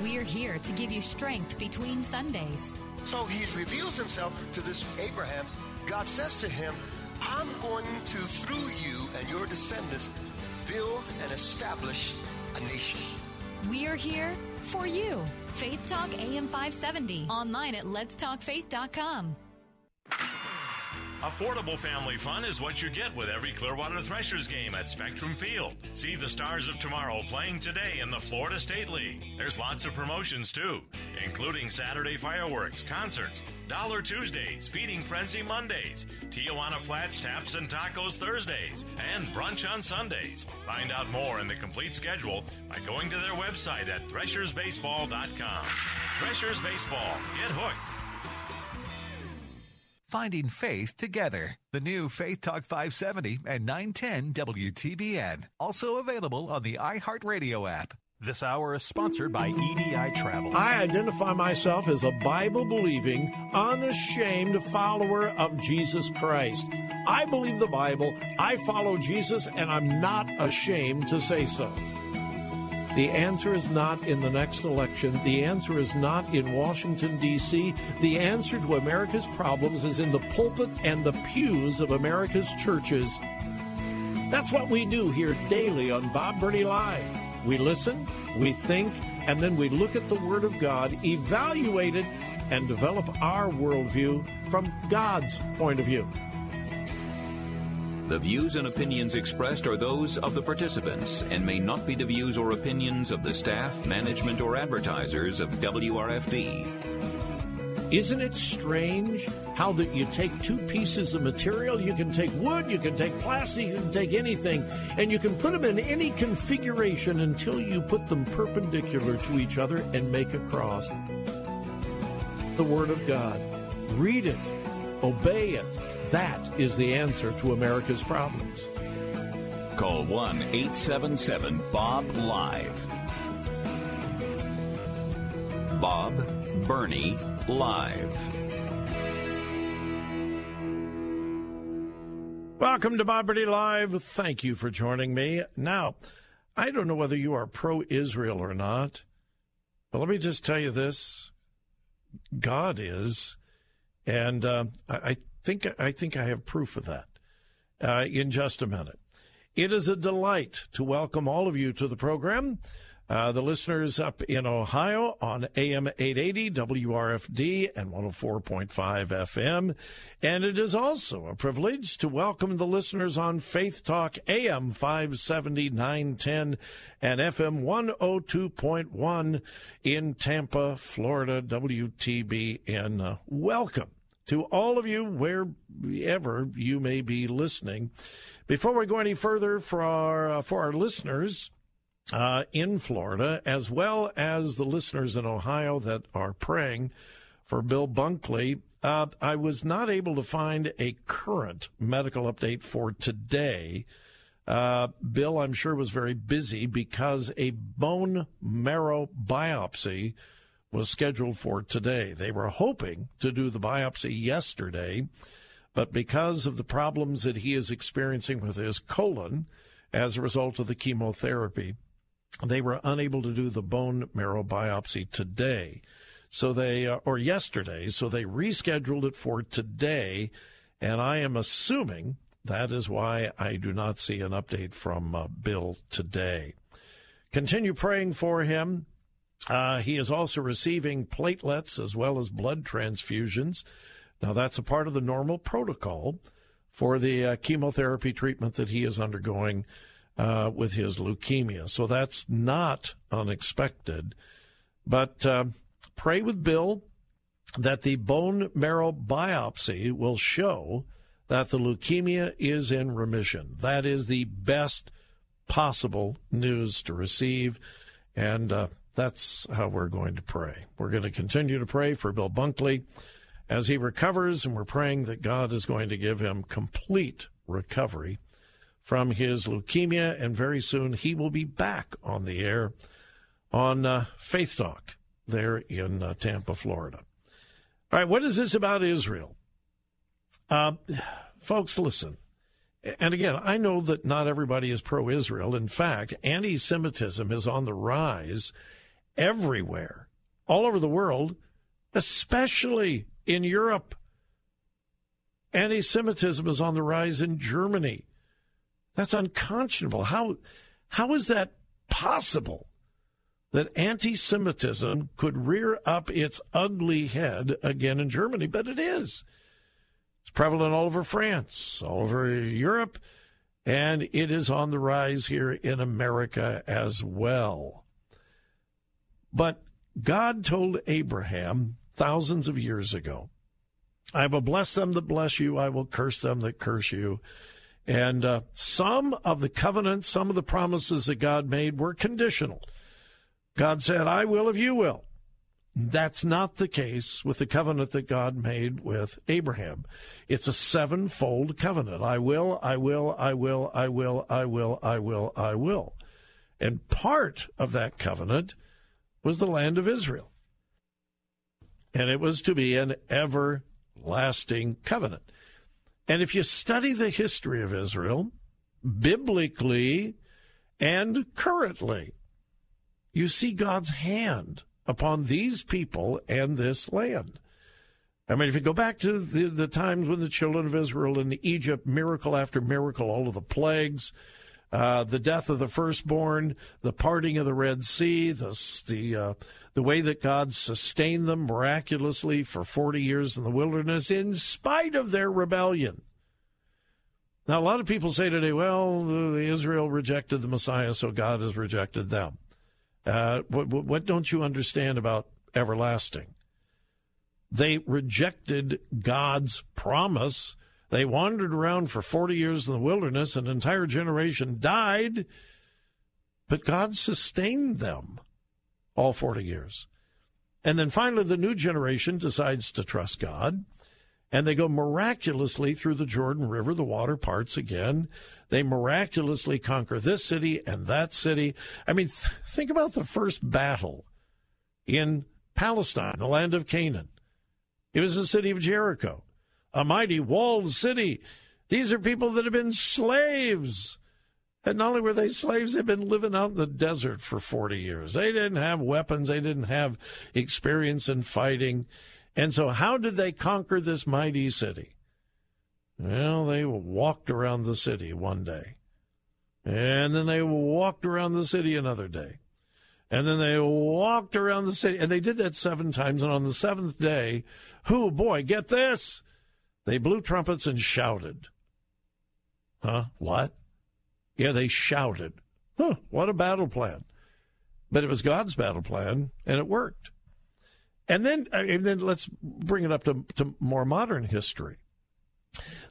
We're here to give you strength between Sundays. So he reveals himself to this Abraham. God says to him, I'm going to, through you and your descendants, build and establish a nation. We are here for you. Faith Talk AM 570. Online at letstalkfaith.com. Affordable family fun is what you get with every Clearwater Threshers game at Spectrum Field. See the stars of tomorrow playing today in the Florida State League. There's lots of promotions, too, including Saturday fireworks, concerts, Dollar Tuesdays, Feeding Frenzy Mondays, Tijuana Flats Taps and Tacos Thursdays, and brunch on Sundays. Find out more in the complete schedule by going to their website at threshersbaseball.com. Threshers Baseball. Get hooked. Finding faith together. The new Faith Talk 570 and 910 WTBN. Also available on the iHeartRadio app. This hour is sponsored by EDI Travel. I identify myself as a Bible-believing, unashamed follower of Jesus Christ. I believe the Bible, I follow Jesus, and I'm not ashamed to say so. The answer is not in the next election. The answer is not in Washington, D.C. The answer to America's problems is in the pulpit and the pews of America's churches. That's what we do here daily on Bob Burney Live. We listen, we think, and then we look at the Word of God, evaluate it, and develop our worldview from God's point of view. The views and opinions expressed are those of the participants and may not be the views or opinions of the staff, management, or advertisers of WRFD. Isn't it strange how that you take two pieces of material, you can take wood, you can take plastic, you can take anything, and you can put them in any configuration until you put them perpendicular to each other and make a cross. The Word of God. Read it. Obey it. That is the answer to America's problems. Call 1-877-BOB-LIVE. Bob Burney Live. Welcome to Bob Burney Live. Thank you for joining me. Now, I don't know whether you are pro-Israel or not, but let me just tell you this. God is, and I think I have proof of that in just a minute. It is a delight to welcome all of you to the program. The listeners up in Ohio on AM 880, WRFD, and 104.5 FM. And it is also a privilege to welcome the listeners on Faith Talk AM 570, 910, and FM 102.1 in Tampa, Florida, WTBN. Welcome to all of you, wherever you may be listening. Before we go any further, for our listeners in Florida, as well as the listeners in Ohio that are praying for Bill Bunkley, I was not able to find a current medical update for today. Bill, I'm sure, was very busy because a bone marrow biopsy was scheduled for today. They were hoping to do the biopsy yesterday, but because of the problems that he is experiencing with his colon as a result of the chemotherapy, they were unable to do the bone marrow biopsy today. So they, or yesterday, so they rescheduled it for today, and I am assuming that is why I do not see an update from Bill today. Continue praying for him. He is also receiving platelets as well as blood transfusions. Now, that's a part of the normal protocol for the chemotherapy treatment that he is undergoing with his leukemia. So that's not unexpected. But pray with Bill that the bone marrow biopsy will show that the leukemia is in remission. That is the best possible news to receive. And That's how we're going to pray. We're going to continue to pray for Bill Bunkley as he recovers, and we're praying that God is going to give him complete recovery from his leukemia, and very soon he will be back on the air on Faith Talk there in Tampa, Florida. All right, what is this about Israel? Folks, listen. And again, I know that not everybody is pro-Israel. In fact, anti-Semitism is on the rise everywhere, all over the world, especially in Europe. Anti-Semitism is on the rise in Germany. That's unconscionable. How is that possible, that anti-Semitism could rear up its ugly head again in Germany? But it is. It's prevalent all over France, all over Europe, and it is on the rise here in America as well. But God told Abraham thousands of years ago, I will bless them that bless you, I will curse them that curse you. And some of the covenants, some of the promises that God made were conditional. God said, I will if you will. That's not the case with the covenant that God made with Abraham. It's a sevenfold covenant. I will, I will, I will, I will, I will, I will, I will. And part of that covenant was the land of Israel. And it was to be an everlasting covenant. And if you study the history of Israel, biblically and currently, you see God's hand upon these people and this land. I mean, if you go back to the times when the children of Israel in Egypt, miracle after miracle, all of the plagues, the death of the firstborn, the parting of the Red Sea, the way that God sustained them miraculously for 40 years in the wilderness in spite of their rebellion. Now, a lot of people say today, well, Israel rejected the Messiah, so God has rejected them. What don't you understand about everlasting? They rejected God's promise. They wandered around for 40 years in the wilderness. An entire generation died, but God sustained them all 40 years. And then finally, the new generation decides to trust God, and they go miraculously through the Jordan River. The water parts again. They miraculously conquer this city and that city. I mean, think about the first battle in Palestine, the land of Canaan. It was the city of Jericho, a mighty walled city. These are people that have been slaves. And not only were they slaves, they've been living out in the desert for 40 years. They didn't have weapons. They didn't have experience in fighting. And so how did they conquer this mighty city? Well, they walked around the city one day, and then they walked around the city another day, and then they walked around the city, and they did that 7 times, and on the 7th day, oh boy, get this, they blew trumpets and shouted. Huh? What? Yeah, they shouted. Huh, what a battle plan. But it was God's battle plan, and it worked. And then let's bring it up to more modern history.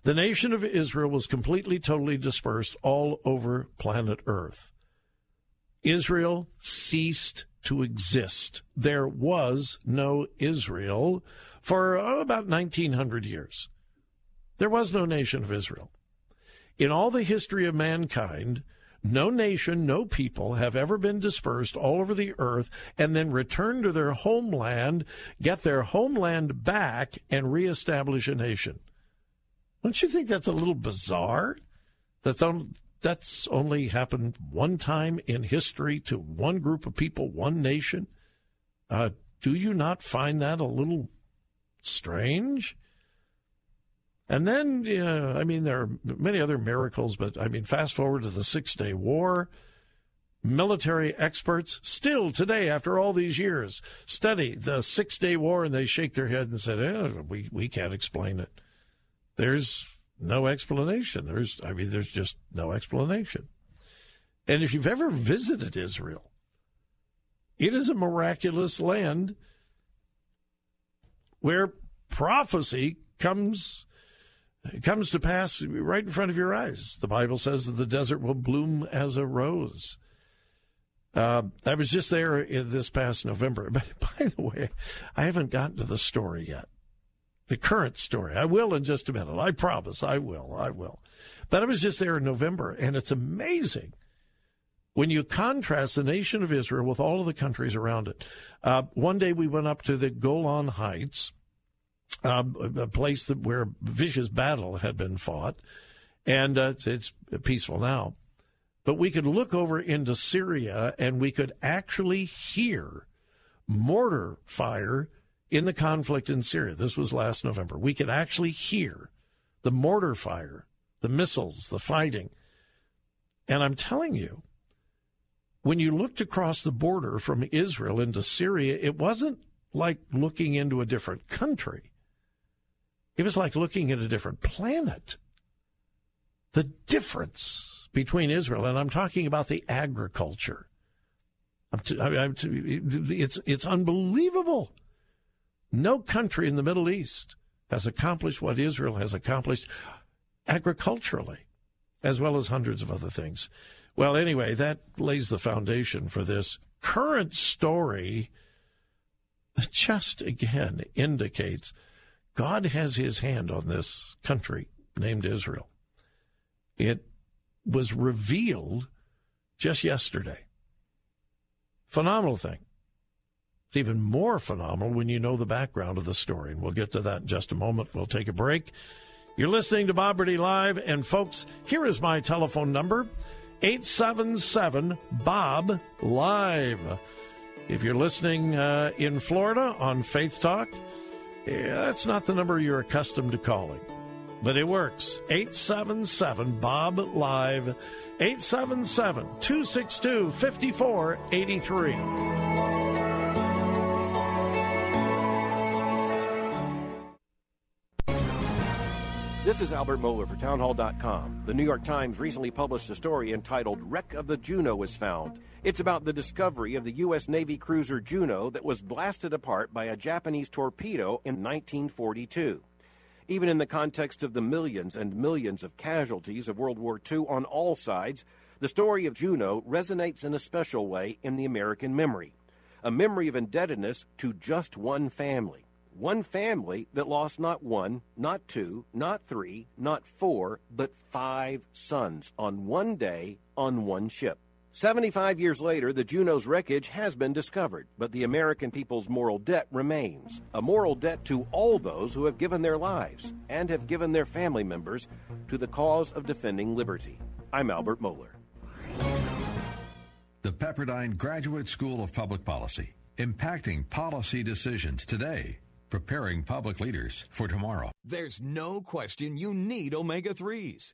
The nation of Israel was completely, totally dispersed all over planet Earth. Israel ceased to exist. There was no Israel for about 1,900 years. There was no nation of Israel. In all the history of mankind, no nation, no people have ever been dispersed all over the earth and then returned to their homeland, get their homeland back, and reestablish a nation. Don't you think that's a little bizarre? That's only happened one time in history to one group of people, one nation. Do you not find that a little strange? And then, there are many other miracles, but, fast forward to the Six-Day War. Military experts still today, after all these years, study the Six-Day War, and they shake their head and say, we can't explain it. There's no explanation. There's just no explanation. And if you've ever visited Israel, it is a miraculous land where prophecy comes to pass right in front of your eyes. The Bible says that the desert will bloom as a rose. I was just there this past November. But by the way, I haven't gotten to the story yet, the current story. I will in just a minute. I promise. I will. But I was just there in November, and it's amazing when you contrast the nation of Israel with all of the countries around it. One day we went up to the Golan Heights, a place where vicious battle had been fought, and it's peaceful now. But we could look over into Syria, and we could actually hear mortar fire in the conflict in Syria. This was last November. We could actually hear the mortar fire, the missiles, the fighting. And I'm telling you, when you looked across the border from Israel into Syria, it wasn't like looking into a different country. It was like looking at a different planet. The difference between Israel, and I'm talking about the agriculture. It's unbelievable. No country in the Middle East has accomplished what Israel has accomplished agriculturally, as well as hundreds of other things. Well, anyway, that lays the foundation for this current story that just, again, indicates God has his hand on this country named Israel. It was revealed just yesterday. Phenomenal thing. It's even more phenomenal when you know the background of the story, and we'll get to that in just a moment. We'll take a break. You're listening to Bob Burney Live, and folks, here is my telephone number, 877-BOB-LIVE. If you're listening in Florida on Faith Talk, that's not the number you're accustomed to calling. But it works. 877-BOB-LIVE, 877-262-5483. This is Albert Mohler for townhall.com. The New York Times recently published a story entitled, "Wreck of the Juneau Was Found." It's about the discovery of the U.S. Navy cruiser Juneau that was blasted apart by a Japanese torpedo in 1942. Even in the context of the millions and millions of casualties of World War II on all sides, the story of Juneau resonates in a special way in the American memory, a memory of indebtedness to just one family that lost not one, not two, not three, not four, but 5 sons on one day on one ship. 75 years later, the Juneau's wreckage has been discovered, but the American people's moral debt remains, a moral debt to all those who have given their lives and have given their family members to the cause of defending liberty. I'm Albert Mohler. The Pepperdine Graduate School of Public Policy, impacting policy decisions today, preparing public leaders for tomorrow. There's no question you need omega-3s.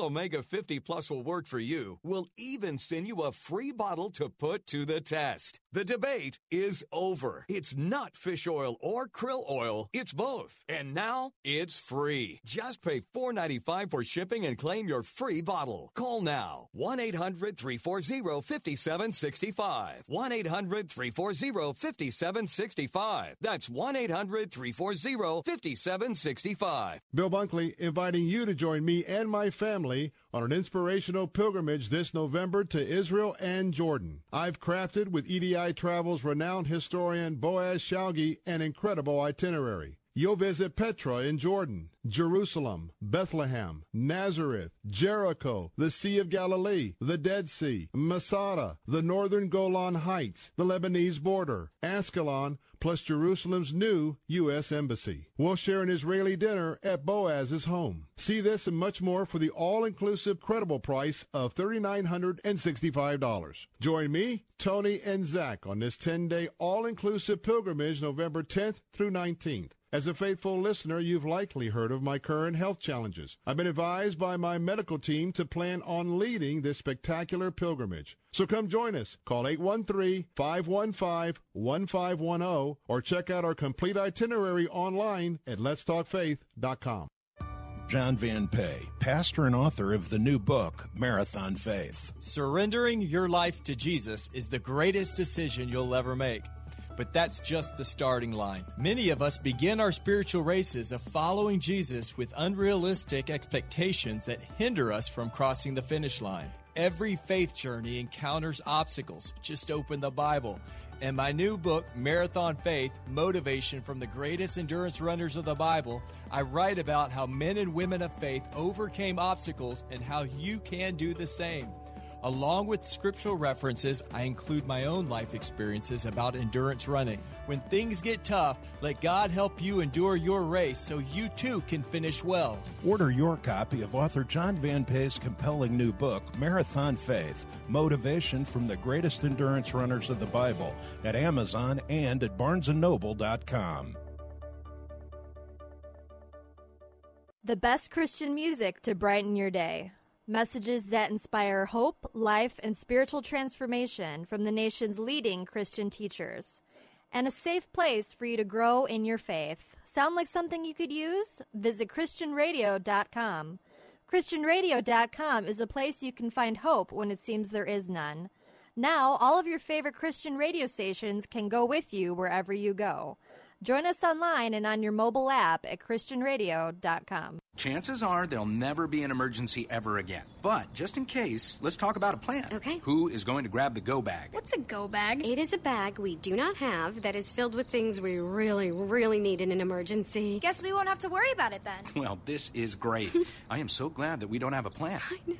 Omega 50 Plus will work for you. We'll even send you a free bottle to put to the test. The debate is over. It's not fish oil or krill oil. It's both. And now it's free. Just pay $4.95 for shipping and claim your free bottle. Call now. 1-800-340-5765. 1-800-340-5765. That's 1-800-340-5765. Bill Bunkley inviting you to join me and my family on an inspirational pilgrimage this November to Israel and Jordan. I've crafted with EDI Travel's renowned historian Boaz Shalgi an incredible itinerary. You'll visit Petra in Jordan, Jerusalem, Bethlehem, Nazareth, Jericho, the Sea of Galilee, the Dead Sea, Masada, the northern Golan Heights, the Lebanese border, Ascalon, plus Jerusalem's new U.S. Embassy. We'll share an Israeli dinner at Boaz's home. See this and much more for the all-inclusive credible price of $3,965. Join me, Tony, and Zach on this 10-day all-inclusive pilgrimage November 10th through 19th. As a faithful listener, you've likely heard of my current health challenges. I've been advised by my medical team to plan on leading this spectacular pilgrimage. So come join us. Call 813-515-1510 or check out our complete itinerary online at letstalkfaith.com. John Van Pay, pastor and author of the new book, Marathon Faith. Surrendering your life to Jesus is the greatest decision you'll ever make. But that's just the starting line. Many of us begin our spiritual races of following Jesus with unrealistic expectations that hinder us from crossing the finish line. Every faith journey encounters obstacles. Just open the Bible. And my new book, Marathon Faith, Motivation from the Greatest Endurance Runners of the Bible, I write about how men and women of faith overcame obstacles and how you can do the same. Along with scriptural references, I include my own life experiences about endurance running. When things get tough, let God help you endure your race so you too can finish well. Order your copy of author John Van Pay's compelling new book, Marathon Faith, Motivation from the Greatest Endurance Runners of the Bible, at Amazon and at BarnesandNoble.com. The best Christian music to brighten your day. Messages that inspire hope, life, and spiritual transformation from the nation's leading Christian teachers. And a safe place for you to grow in your faith. Sound like something you could use? Visit ChristianRadio.com. ChristianRadio.com is a place you can find hope when it seems there is none. Now, all of your favorite Christian radio stations can go with you wherever you go. Join us online and on your mobile app at ChristianRadio.com. Chances are there'll never be an emergency ever again. But just in case, let's talk about a plan. Okay. Who is going to grab the go bag? What's a go bag? It is a bag we do not have that is filled with things we really, really need in an emergency. Guess we won't have to worry about it then. Well, this is great. I am so glad that we don't have a plan. I know.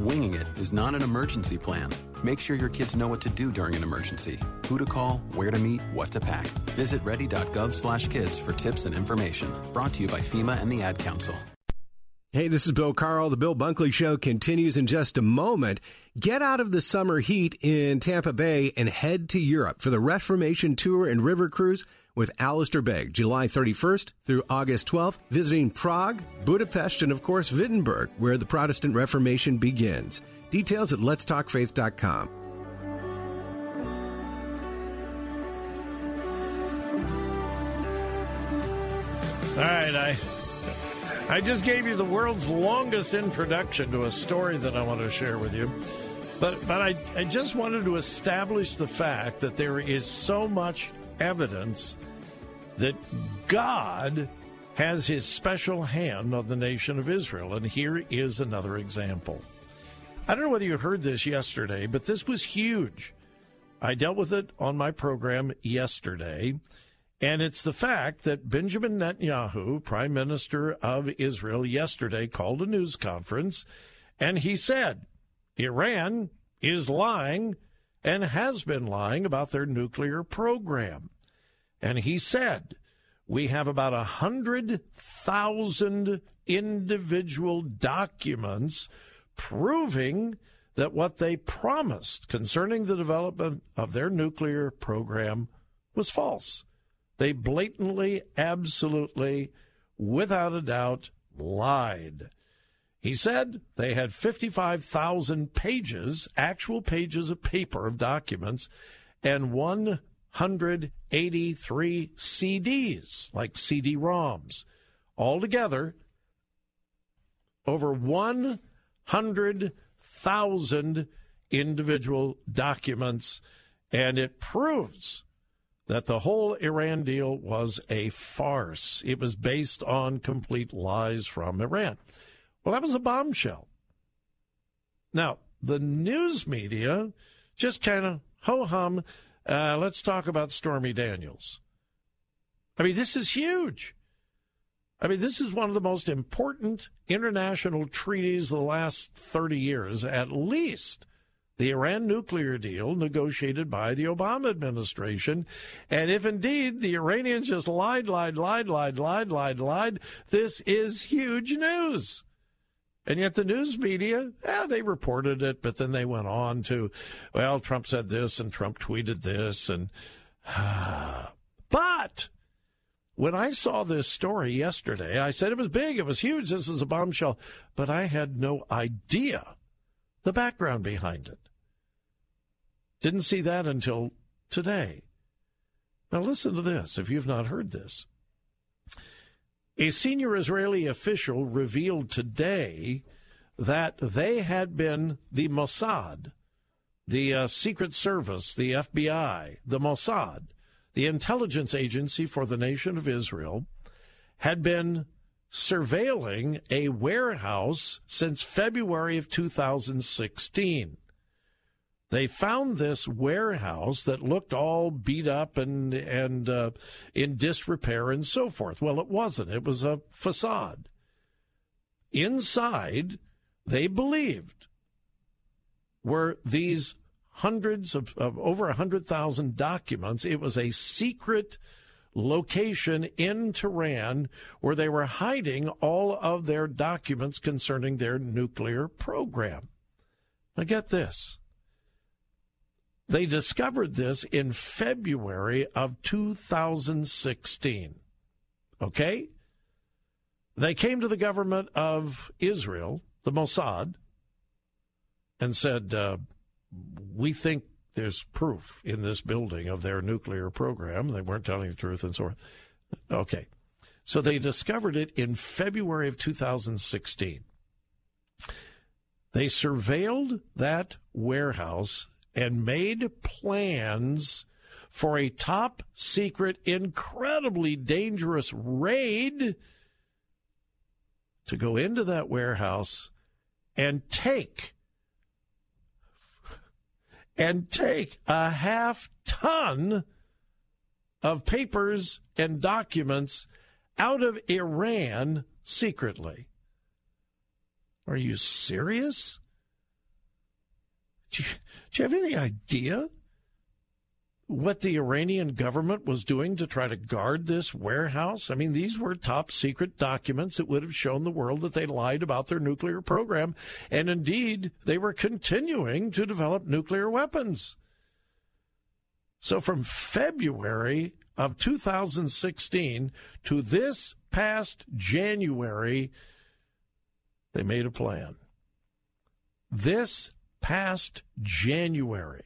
Winging It is not an emergency plan. Make sure your kids know what to do during an emergency, who to call, where to meet, what to pack. Visit ready.gov/kids for tips and information. Brought to you by FEMA and the Ad Council. Hey, this is Bill Carl. The Bill Bunkley Show continues in just a moment. Get out of the summer heat in Tampa Bay and head to Europe for the Reformation Tour and River Cruise with Alistair Begg, July 31st through August 12th, visiting Prague, Budapest, and, of course, Wittenberg, where the Protestant Reformation begins. Details at letstalkfaith.com. All right, I just gave you the world's longest introduction to a story that I want to share with you. But I just wanted to establish the fact that there is so much evidence that God has his special hand on the nation of Israel. And here is another example. I don't know whether you heard this yesterday, but this was huge. I dealt with it on my program yesterday. And it's the fact that Benjamin Netanyahu, Prime Minister of Israel, yesterday called a news conference, and he said, Iran is lying and has been lying about their nuclear program. And he said, we have about 100,000 individual documents proving that what they promised concerning the development of their nuclear program was false. They blatantly, absolutely, without a doubt, lied. He said they had 55,000 pages, actual pages of paper, of documents, and 183 CDs, like CD-ROMs. Altogether, over 100,000 individual documents, and it proves that the whole Iran deal was a farce. It was based on complete lies from Iran. Well, that was a bombshell. Now, the news media just kind of ho-hum, let's talk about Stormy Daniels. I mean, this is huge. I mean, this is one of the most important international treaties of the last 30 years, at least. The Iran nuclear deal negotiated by the Obama administration. And if indeed the Iranians just lied, this is huge news. And yet the news media, they reported it, but then they went on to, well, Trump said this and Trump tweeted this. But When I saw this story yesterday, I said it was big, it was huge, this is a bombshell, but I had no idea the background behind it. Didn't see that until today. Now listen to this, if you've not heard this. A senior Israeli official revealed today that they had been the Mossad, the Secret Service, the FBI, the Mossad, the intelligence agency for the nation of Israel, had been surveilling a warehouse since February of 2016. They found this warehouse that looked all beat up and in disrepair and so forth. Well, it wasn't. It was a facade. Inside, they believed, were these hundreds of over 100,000 documents. It was a secret location in Tehran where they were hiding all of their documents concerning their nuclear program. Now get this. They discovered this in February of 2016, okay? They came to the government of Israel, the Mossad, and said, we think there's proof in this building of their nuclear program. They weren't telling the truth and so on. Okay, so they discovered it in February of 2016. They surveilled that warehouse and made plans for a top-secret, incredibly dangerous raid to go into that warehouse and take a half ton of papers and documents out of Iran secretly. Are you serious? Do you have any idea what the Iranian government was doing to try to guard this warehouse? I mean, these were top-secret documents that would have shown the world that they lied about their nuclear program, and indeed, they were continuing to develop nuclear weapons. So from February of 2016 to this past January, they made a plan. This past January,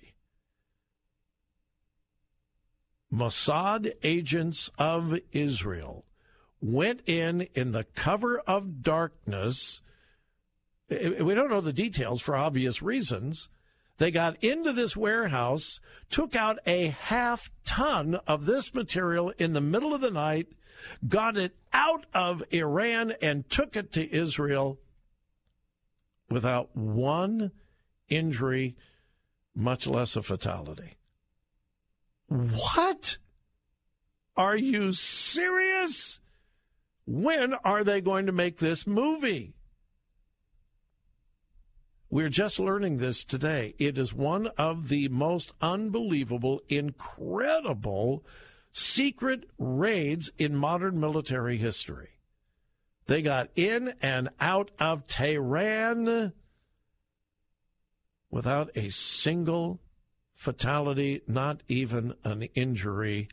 Mossad agents of Israel went in the cover of darkness. We don't know the details for obvious reasons. They got into this warehouse, took out a half ton of this material in the middle of the night, got it out of Iran, and took it to Israel without one injury, much less a fatality. What? Are you serious? When are they going to make this movie? We're just learning this today. It is one of the most unbelievable, incredible secret raids in modern military history. They got in and out of Tehran without a single fatality, not even an injury.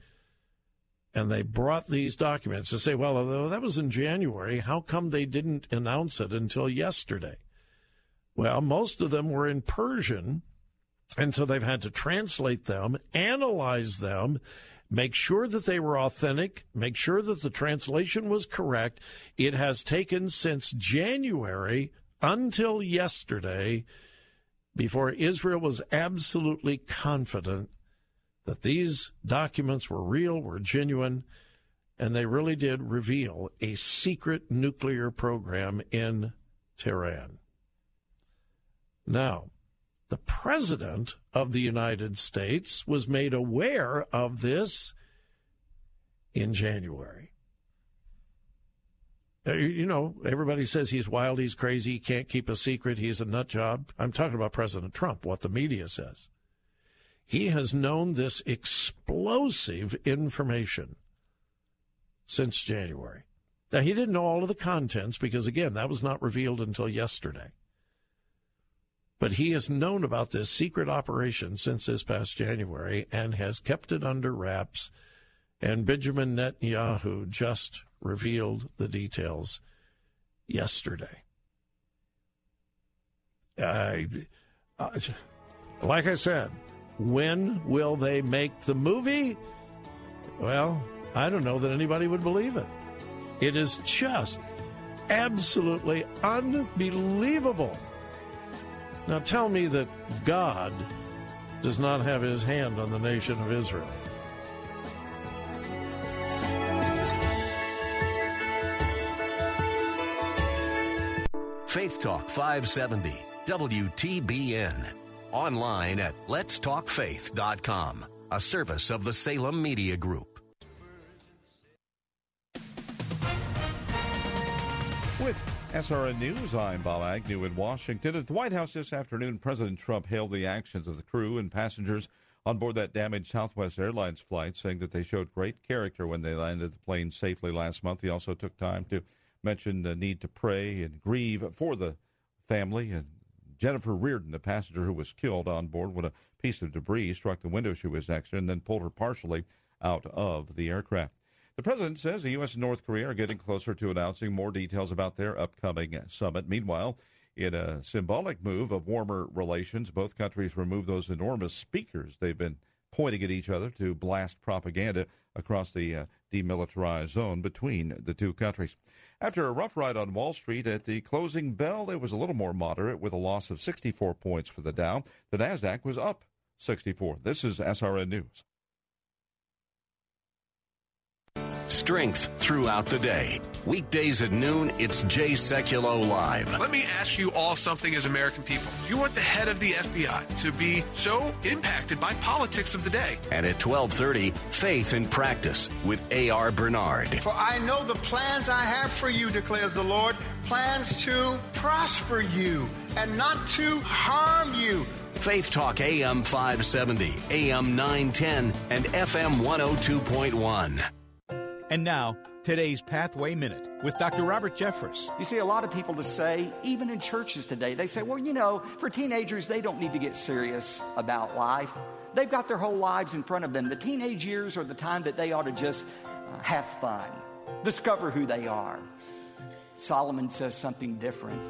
And they brought these documents to say, well, that was in January. How come they didn't announce it until yesterday? Well, most of them were in Persian, and so they've had to translate them, analyze them, make sure that they were authentic, make sure that the translation was correct. It has taken since January until yesterday before Israel was absolutely confident that these documents were real, were genuine, and they really did reveal a secret nuclear program in Tehran. Now, the President of the United States was made aware of this in January. You know, everybody says he's wild, he's crazy, he can't keep a secret, he's a nut job. I'm talking about President Trump, what the media says. He has known this explosive information since January. Now, he didn't know all of the contents because, again, that was not revealed until yesterday. But he has known about this secret operation since this past January and has kept it under wraps And Benjamin Netanyahu just revealed the details yesterday. Like I said, when will they make the movie? Well, I don't know that anybody would believe it. It is just absolutely unbelievable. Now tell me that God does not have his hand on the nation of Israel. Faith Talk 570, WTBN. Online at letstalkfaith.com, a service of the Salem Media Group. With SRN News, I'm Bob Agnew in Washington. At the White House this afternoon, President Trump hailed the actions of the crew and passengers on board that damaged Southwest Airlines flight, saying that they showed great character when they landed the plane safely last month. He also took time to mention the need to pray and grieve for the family. And Jennifer Reardon, the passenger who was killed on board when a piece of debris struck the window she was next to and then pulled her partially out of the aircraft. The president says the U.S. and North Korea are getting closer to announcing more details about their upcoming summit. Meanwhile, in a symbolic move of warmer relations, both countries removed those enormous speakers they've been pointing at each other to blast propaganda across the demilitarized zone between the two countries. After a rough ride on Wall Street, at the closing bell, it was a little more moderate with a loss of 64 points for the Dow. The NASDAQ was up 64. This is SRN News. Strength throughout the day. Weekdays at noon, it's Jay Sekulow Live. Let me ask you all something as American people. You want the head of the FBI to be so impacted by politics of the day. And at 12:30, Faith in Practice with A.R. Bernard. For I know the plans I have for you, declares the Lord, plans to prosper you and not to harm you. Faith Talk AM 570, AM 910, and FM 102.1. And now, today's Pathway Minute with Dr. Robert Jeffress. You see, a lot of people to say, even in churches today, they say, well, you know, for teenagers, they don't need to get serious about life. They've got their whole lives in front of them. The teenage years are the time that they ought to just have fun, discover who they are. Solomon says something different.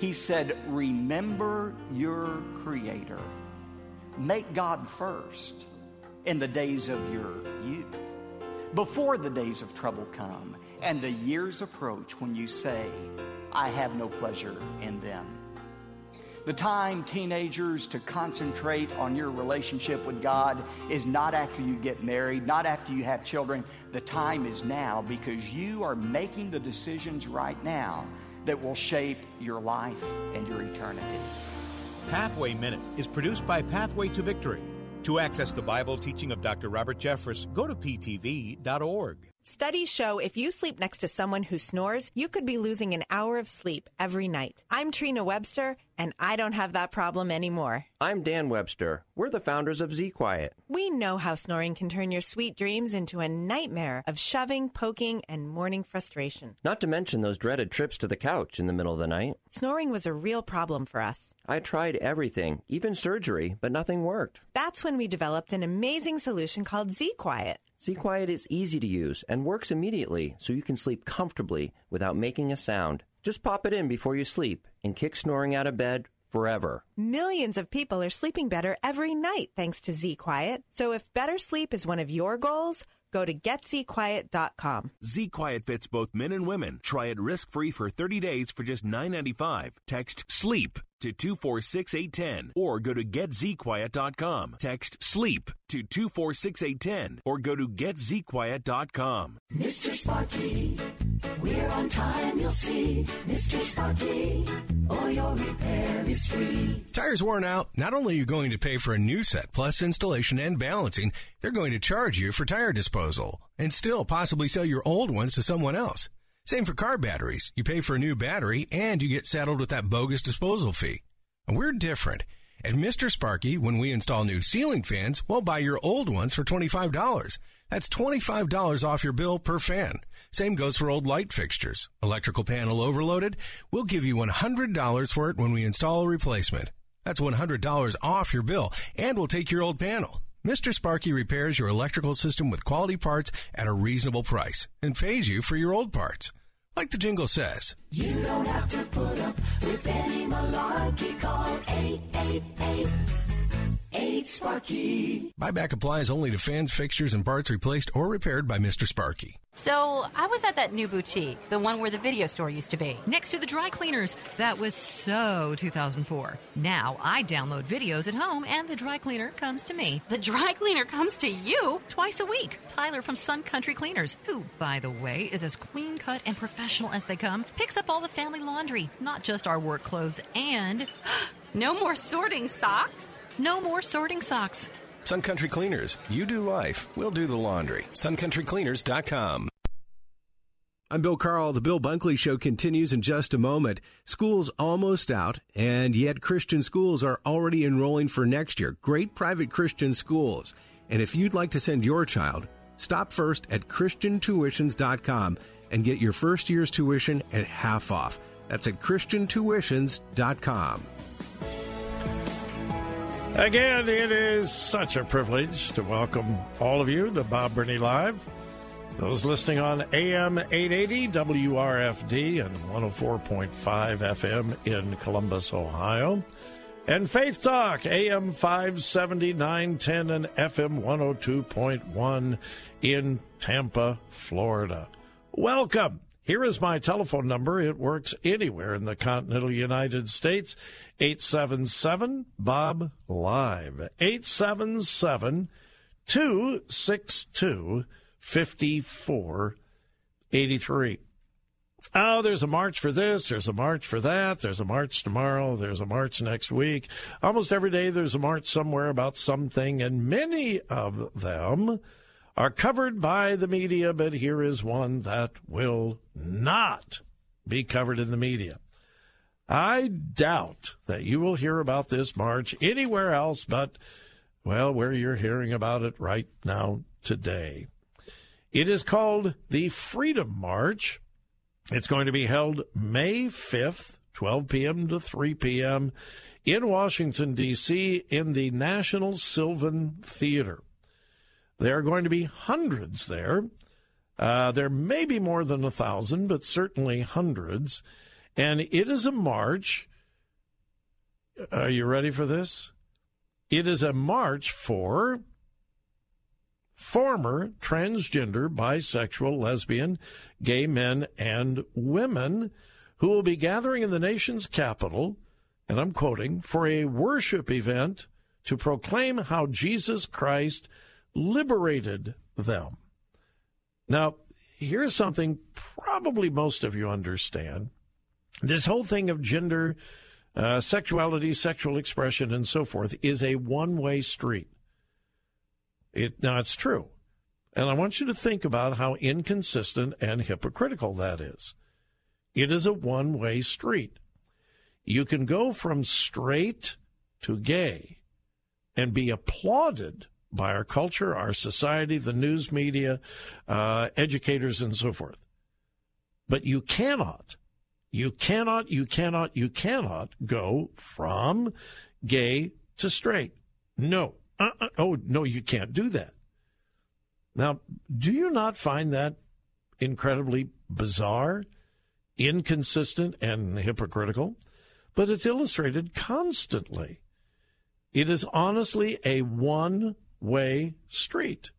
He said, remember your Creator. Make God first in the days of your youth, before the days of trouble come and the years approach when you say, I have no pleasure in them. The time, teenagers, to concentrate on your relationship with God is not after you get married, not after you have children. The time is now, because you are making the decisions right now that will shape your life and your eternity. Pathway Minute is produced by Pathway to Victory. To access the Bible teaching of Dr. Robert Jeffress, go to ptv.org. Studies show if you sleep next to someone who snores, you could be losing an hour of sleep every night. I'm Trina Webster, and I don't have that problem anymore. I'm Dan Webster. We're the founders of Z-Quiet. We know how snoring can turn your sweet dreams into a nightmare of shoving, poking, and morning frustration. Not to mention those dreaded trips to the couch in the middle of the night. Snoring was a real problem for us. I tried everything, even surgery, but nothing worked. That's when we developed an amazing solution called Z-Quiet. Z-Quiet is easy to use and works immediately, so you can sleep comfortably without making a sound. Just pop it in before you sleep and kick snoring out of bed forever. Millions of people are sleeping better every night thanks to Z-Quiet. So if better sleep is one of your goals, go to GetZQuiet.com. Z-Quiet fits both men and women. Try it risk-free for 30 days for just $9.95. Text SLEEP to 246810 or go to GetZQuiet.com. Text SLEEP to 246810 or go to GetZQuiet.com. Mr. Sparky, we're on time, you'll see. Mr. Sparky, all your repair is free. Tires worn out? Not only are you going to pay for a new set plus installation and balancing, they're going to charge you for tire disposal and still possibly sell your old ones to someone else. Same for car batteries. You pay for a new battery and you get saddled with that bogus disposal fee. And we're different. At Mr. Sparky, when we install new ceiling fans, we'll buy your old ones for $25. That's $25 off your bill per fan. Same goes for old light fixtures. Electrical panel overloaded? We'll give you $100 for it when we install a replacement. That's $100 off your bill, and we'll take your old panel. Mr. Sparky repairs your electrical system with quality parts at a reasonable price and pays you for your old parts. Like the jingle says, you don't have to put up with any malarkey. Call 888-8-SPARKY. Buyback applies only to fans, fixtures, and parts replaced or repaired by Mr. Sparky. So I was at that new boutique, the one where the video store used to be. Next to the dry cleaners. That was so 2004. Now I download videos at home and the dry cleaner comes to me. The dry cleaner comes to you? Twice a week. Tyler from Sun Country Cleaners, who, by the way, is as clean cut and professional as they come, picks up all the family laundry, not just our work clothes, and no more sorting socks. No more sorting socks. Sun Country Cleaners. You do life. We'll do the laundry. SunCountryCleaners.com. I'm Bill Carl. The Bill Bunkley Show continues in just a moment. School's almost out, and yet Christian schools are already enrolling for next year. Great private Christian schools. And if you'd like to send your child, stop first at ChristianTuitions.com and get your first year's tuition at half off. That's at ChristianTuitions.com. Again, it is such a privilege to welcome all of you to Bob Burney Live. Those listening on AM 880 WRFD and 104.5 FM in Columbus, Ohio. And Faith Talk, AM 570, 910, and FM 102.1 in Tampa, Florida. Welcome. Here is my telephone number. It works anywhere in the continental United States. 877-BOB-LIVE, 877-262-5483. Oh, there's a march for this, there's a march for that, there's a march tomorrow, there's a march next week. Almost every day there's a march somewhere about something, and many of them are covered by the media, but here is one that will not be covered in the media. I doubt that you will hear about this march anywhere else but, well, where you're hearing about it right now today. It is called the Freedom March. It's going to be held May 5th, 12 p.m. to 3 p.m. in Washington, D.C., in the National Sylvan Theater. There are going to be hundreds there. There may be more than 1,000, but certainly hundreds. And it is a march, are you ready for this? It is a march for former transgender, bisexual, lesbian, gay men, and women who will be gathering in the nation's capital, and I'm quoting, for a worship event to proclaim how Jesus Christ liberated them. Now, here's something probably most of you understand. This whole thing of gender, sexuality, sexual expression, and so forth is a one-way street. Now, it's true. And I want you to think about how inconsistent and hypocritical that is. It is a one-way street. You can go from straight to gay and be applauded by our culture, our society, the news media, educators, and so forth. But you cannot. You cannot go from gay to straight. No. Oh, no, you can't do that. Now, do you not find that incredibly bizarre, inconsistent, and hypocritical? But it's illustrated constantly. It is honestly a one-way street.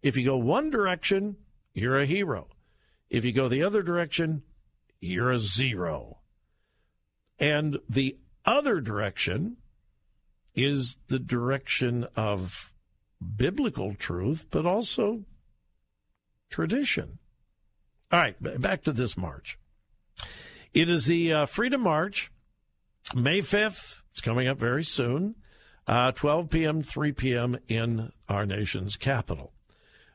If you go one direction, you're a hero. If you go the other direction, you're a zero. And the other direction is the direction of biblical truth, but also tradition. All right, back to this march. It is the Freedom March, May 5th. It's coming up very soon, 12 p.m., 3 p.m. in our nation's capital.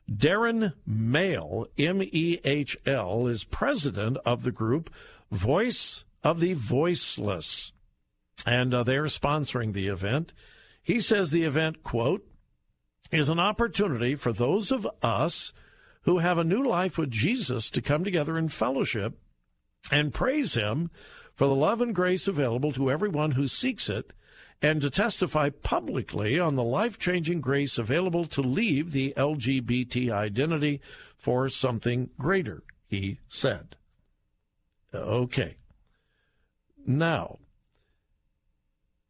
Darren Mehl, M-E-H-L, is president of the group Voice of the Voiceless, and they're sponsoring the event. He says the event, quote, is an opportunity for those of us who have a new life with Jesus to come together in fellowship and praise him for the love and grace available to everyone who seeks it and to testify publicly on the life-changing grace available to leave the LGBT identity for something greater, he said. Okay. Now,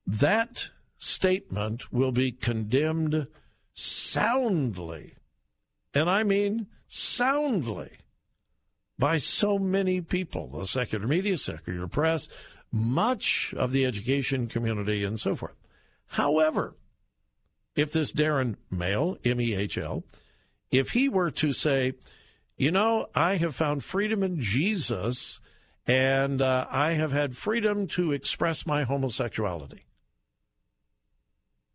that statement will be condemned soundly, and I mean soundly, by so many people, the secular media, secular press, much of the education community, and so forth. However, if this Darren Mehl, M-E-H-L, if he were to say, you know, I have found freedom in Jesus, and I have had freedom to express my homosexuality.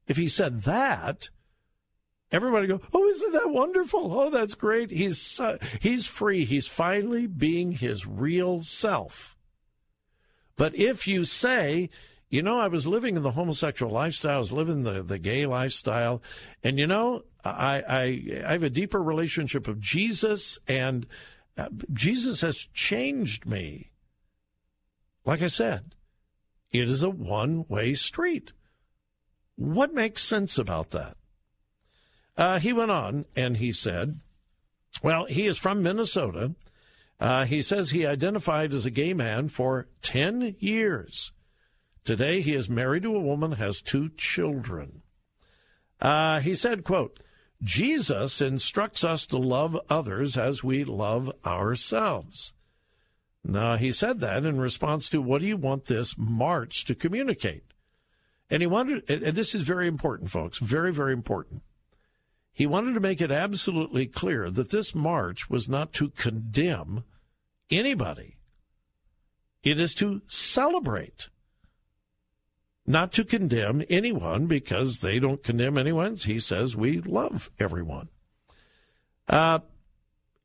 If he said that, everybody go, oh, isn't that wonderful? Oh, that's great. He's free. He's finally being his real self. But if you say, you know, I was living in the homosexual lifestyle, I was living the gay lifestyle, and, you know, I have a deeper relationship with Jesus, and Jesus has changed me. Like I said, it is a one-way street. What makes sense about that? He went on and he said, well, he is from Minnesota. He says he identified as a gay man for 10 years. Today, he is married to a woman, has 2 children. He said, quote, Jesus instructs us to love others as we love ourselves. Now, he said that in response to, what do you want this march to communicate? And he wanted, and this is very important, folks, very, very important. He wanted to make it absolutely clear that this march was not to condemn anybody. It is to celebrate, not to condemn anyone, because they don't condemn anyone. He says we love everyone.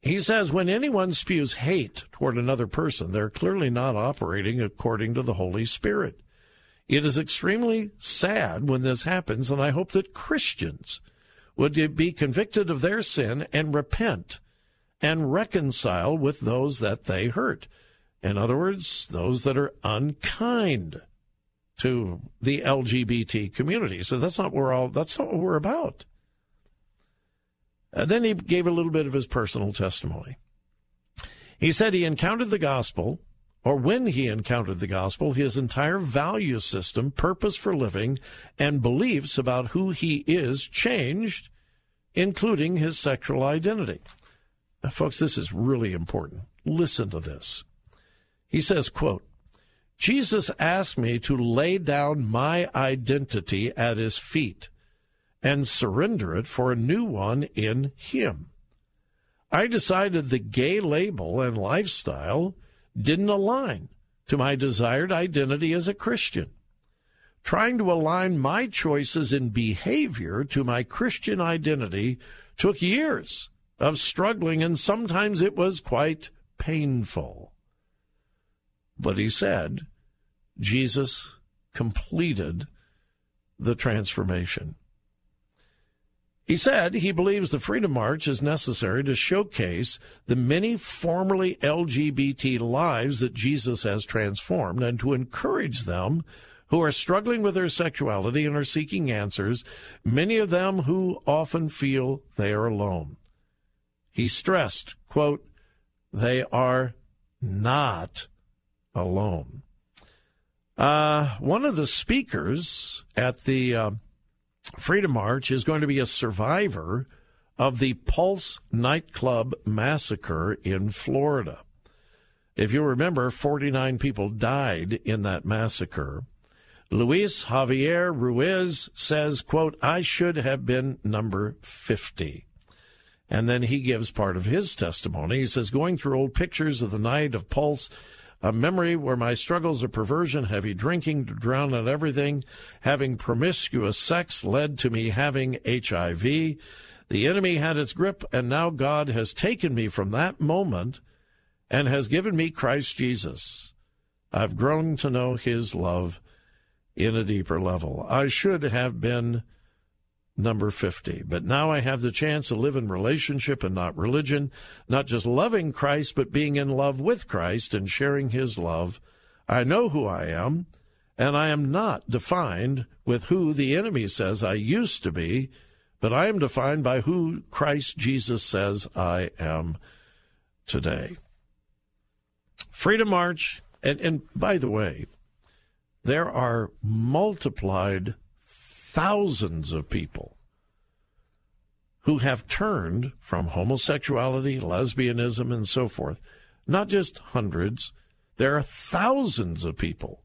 He says when anyone spews hate toward another person, they're clearly not operating according to the Holy Spirit. It is extremely sad when this happens, and I hope that Christians would be convicted of their sin and repent and reconcile with those that they hurt. In other words, those that are unkind to the LGBT community. So that's not what we're about. Then he gave a little bit of his personal testimony. He said he encountered the gospel, or when he encountered the gospel, his entire value system, purpose for living, and beliefs about who he is changed, including his sexual identity. Now, folks, this is really important. Listen to this. He says, quote, Jesus asked me to lay down my identity at his feet and surrender it for a new one in him. I decided the gay label and lifestyle didn't align to my desired identity as a Christian. Trying to align my choices in behavior to my Christian identity took years of struggling, and sometimes it was quite painful. But he said, Jesus completed the transformation. He said he believes the Freedom March is necessary to showcase the many formerly LGBT lives that Jesus has transformed, and to encourage them who are struggling with their sexuality and are seeking answers, many of them who often feel they are alone. He stressed, quote, they are not alone. One of the speakers at the Freedom March is going to be a survivor of the Pulse nightclub massacre in Florida. If you remember, 49 people died in that massacre. Luis Javier Ruiz says, quote, I should have been number 50. And then he gives part of his testimony. He says, going through old pictures of the night of Pulse, a memory where my struggles of perversion, heavy drinking, to drown out everything, having promiscuous sex led to me having HIV. The enemy had its grip, and now God has taken me from that moment and has given me Christ Jesus. I've grown to know his love in a deeper level. I should have been number 50, but now I have the chance to live in relationship and not religion, not just loving Christ, but being in love with Christ and sharing his love. I know who I am, and I am not defined with who the enemy says I used to be, but I am defined by who Christ Jesus says I am today. Freedom March, and by the way, there are multiplied thousands of people who have turned from homosexuality, lesbianism, and so forth. Not just hundreds, there are thousands of people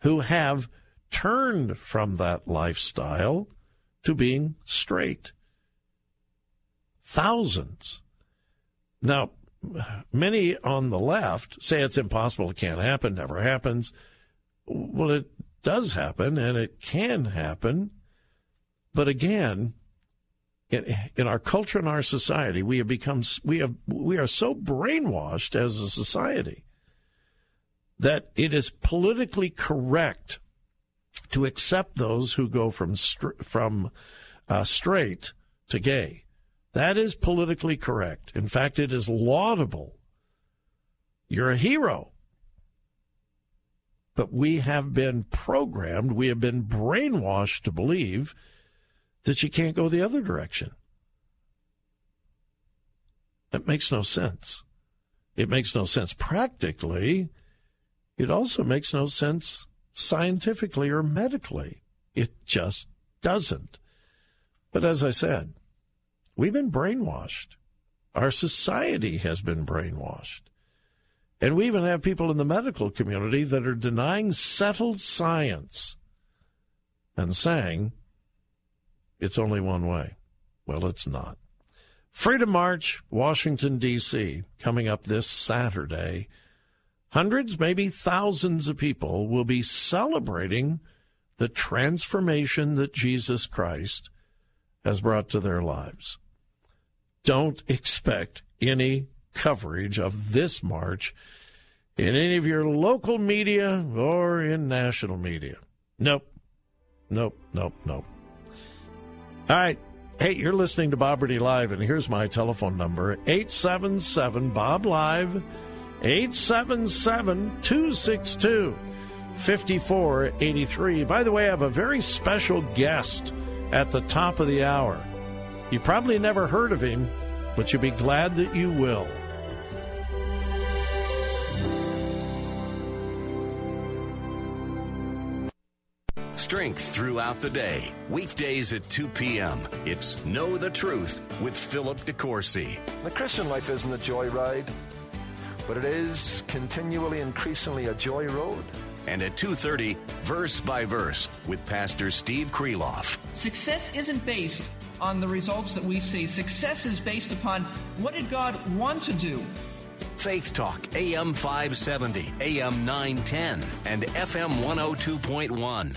who have turned from that lifestyle to being straight. Thousands. Now, many on the left say it's impossible, it can't happen, never happens. Well, it does happen, and it can happen. But again, in our culture and our society, we are so brainwashed as a society that it is politically correct to accept those who go from straight to gay. That is politically correct. In fact, it is laudable. You're a hero. But we have been programmed, we have been brainwashed to believe that you can't go the other direction. That makes no sense. It makes no sense practically. It also makes no sense scientifically or medically. It just doesn't. But as I said, we've been brainwashed. Our society has been brainwashed. And we even have people in the medical community that are denying settled science and saying it's only one way. Well, it's not. Freedom March, Washington, D.C., coming up this Saturday. Hundreds, maybe thousands of people will be celebrating the transformation that Jesus Christ has brought to their lives. Don't expect any coverage of this march in any of your local media or in national media. Nope. All right. Hey, you're listening to Bob Burney Live, and here's my telephone number, 877-BOB-LIVE, 877-262-5483. By the way, I have a very special guest at the top of the hour. You probably never heard of him, but you'll be glad that you will. Strength throughout the day. Weekdays at 2 p.m. It's Know the Truth with Philip DeCourcy. The Christian life isn't a joyride, but it is continually, increasingly a joy road. And at 2:30, Verse by Verse with Pastor Steve Kreloff. Success isn't based on the results that we see. Success is based upon what did God want to do. Faith Talk, AM 570, AM 910, and FM 102.1.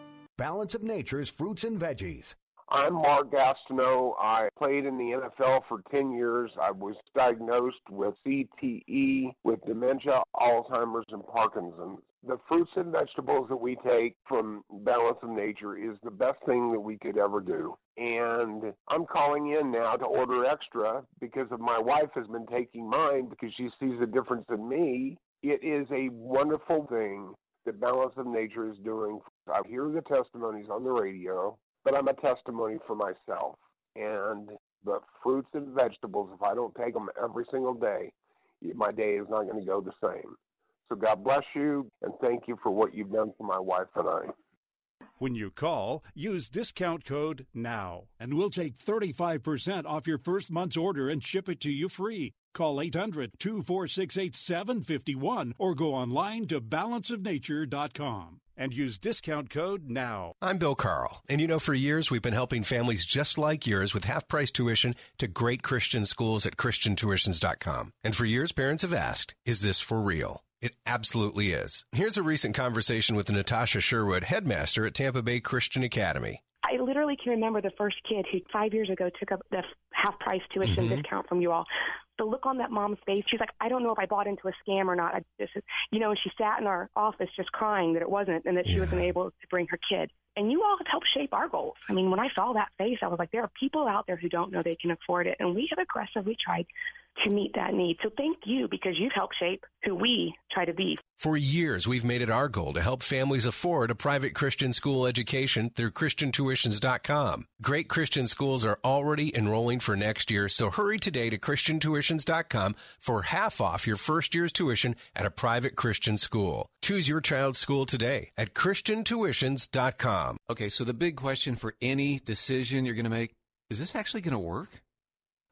Balance of Nature's fruits and veggies. I'm Mark Gastineau. I played in the NFL for 10 years. I was diagnosed with CTE, with dementia, Alzheimer's, and Parkinson's. The fruits and vegetables that we take from Balance of Nature is the best thing that we could ever do. And I'm calling in now to order extra because of my wife has been taking mine because she sees a difference in me. It is a wonderful thing that Balance of Nature is doing. I hear the testimonies on the radio, but I'm a testimony for myself. And the fruits and vegetables, if I don't take them every single day, my day is not going to go the same. So God bless you, and thank you for what you've done for my wife and I. When you call, use discount code NOW, and we'll take 35% off your first month's order and ship it to you free. Call 800-246-8751 or go online to balanceofnature.com and use discount code NOW. I'm Bill Carl, and you know for years we've been helping families just like yours with half-price tuition to great Christian schools at ChristianTuitions.com. And for years, parents have asked, is this for real? It absolutely is. Here's a recent conversation with Natasha Sherwood, headmaster at Tampa Bay Christian Academy. I literally can remember the first kid who 5 years ago took up the half-price tuition discount from you all. The look on that mom's face, she's like, I don't know if I bought into a scam or not. And she sat in our office just crying that it wasn't and that she wasn't able to bring her kid. And you all have helped shape our goals. I mean, when I saw that face, I was like, there are people out there who don't know they can afford it. And we have aggressively tried to meet that need. So thank you, because you've helped shape who we try to be. For years, we've made it our goal to help families afford a private Christian school education through ChristianTuitions.com. Great Christian schools are already enrolling for next year, so hurry today to ChristianTuitions.com for half off your first year's tuition at a private Christian school. Choose your child's school today at ChristianTuitions.com. Okay, so the big question for any decision you're going to make, is this actually going to work?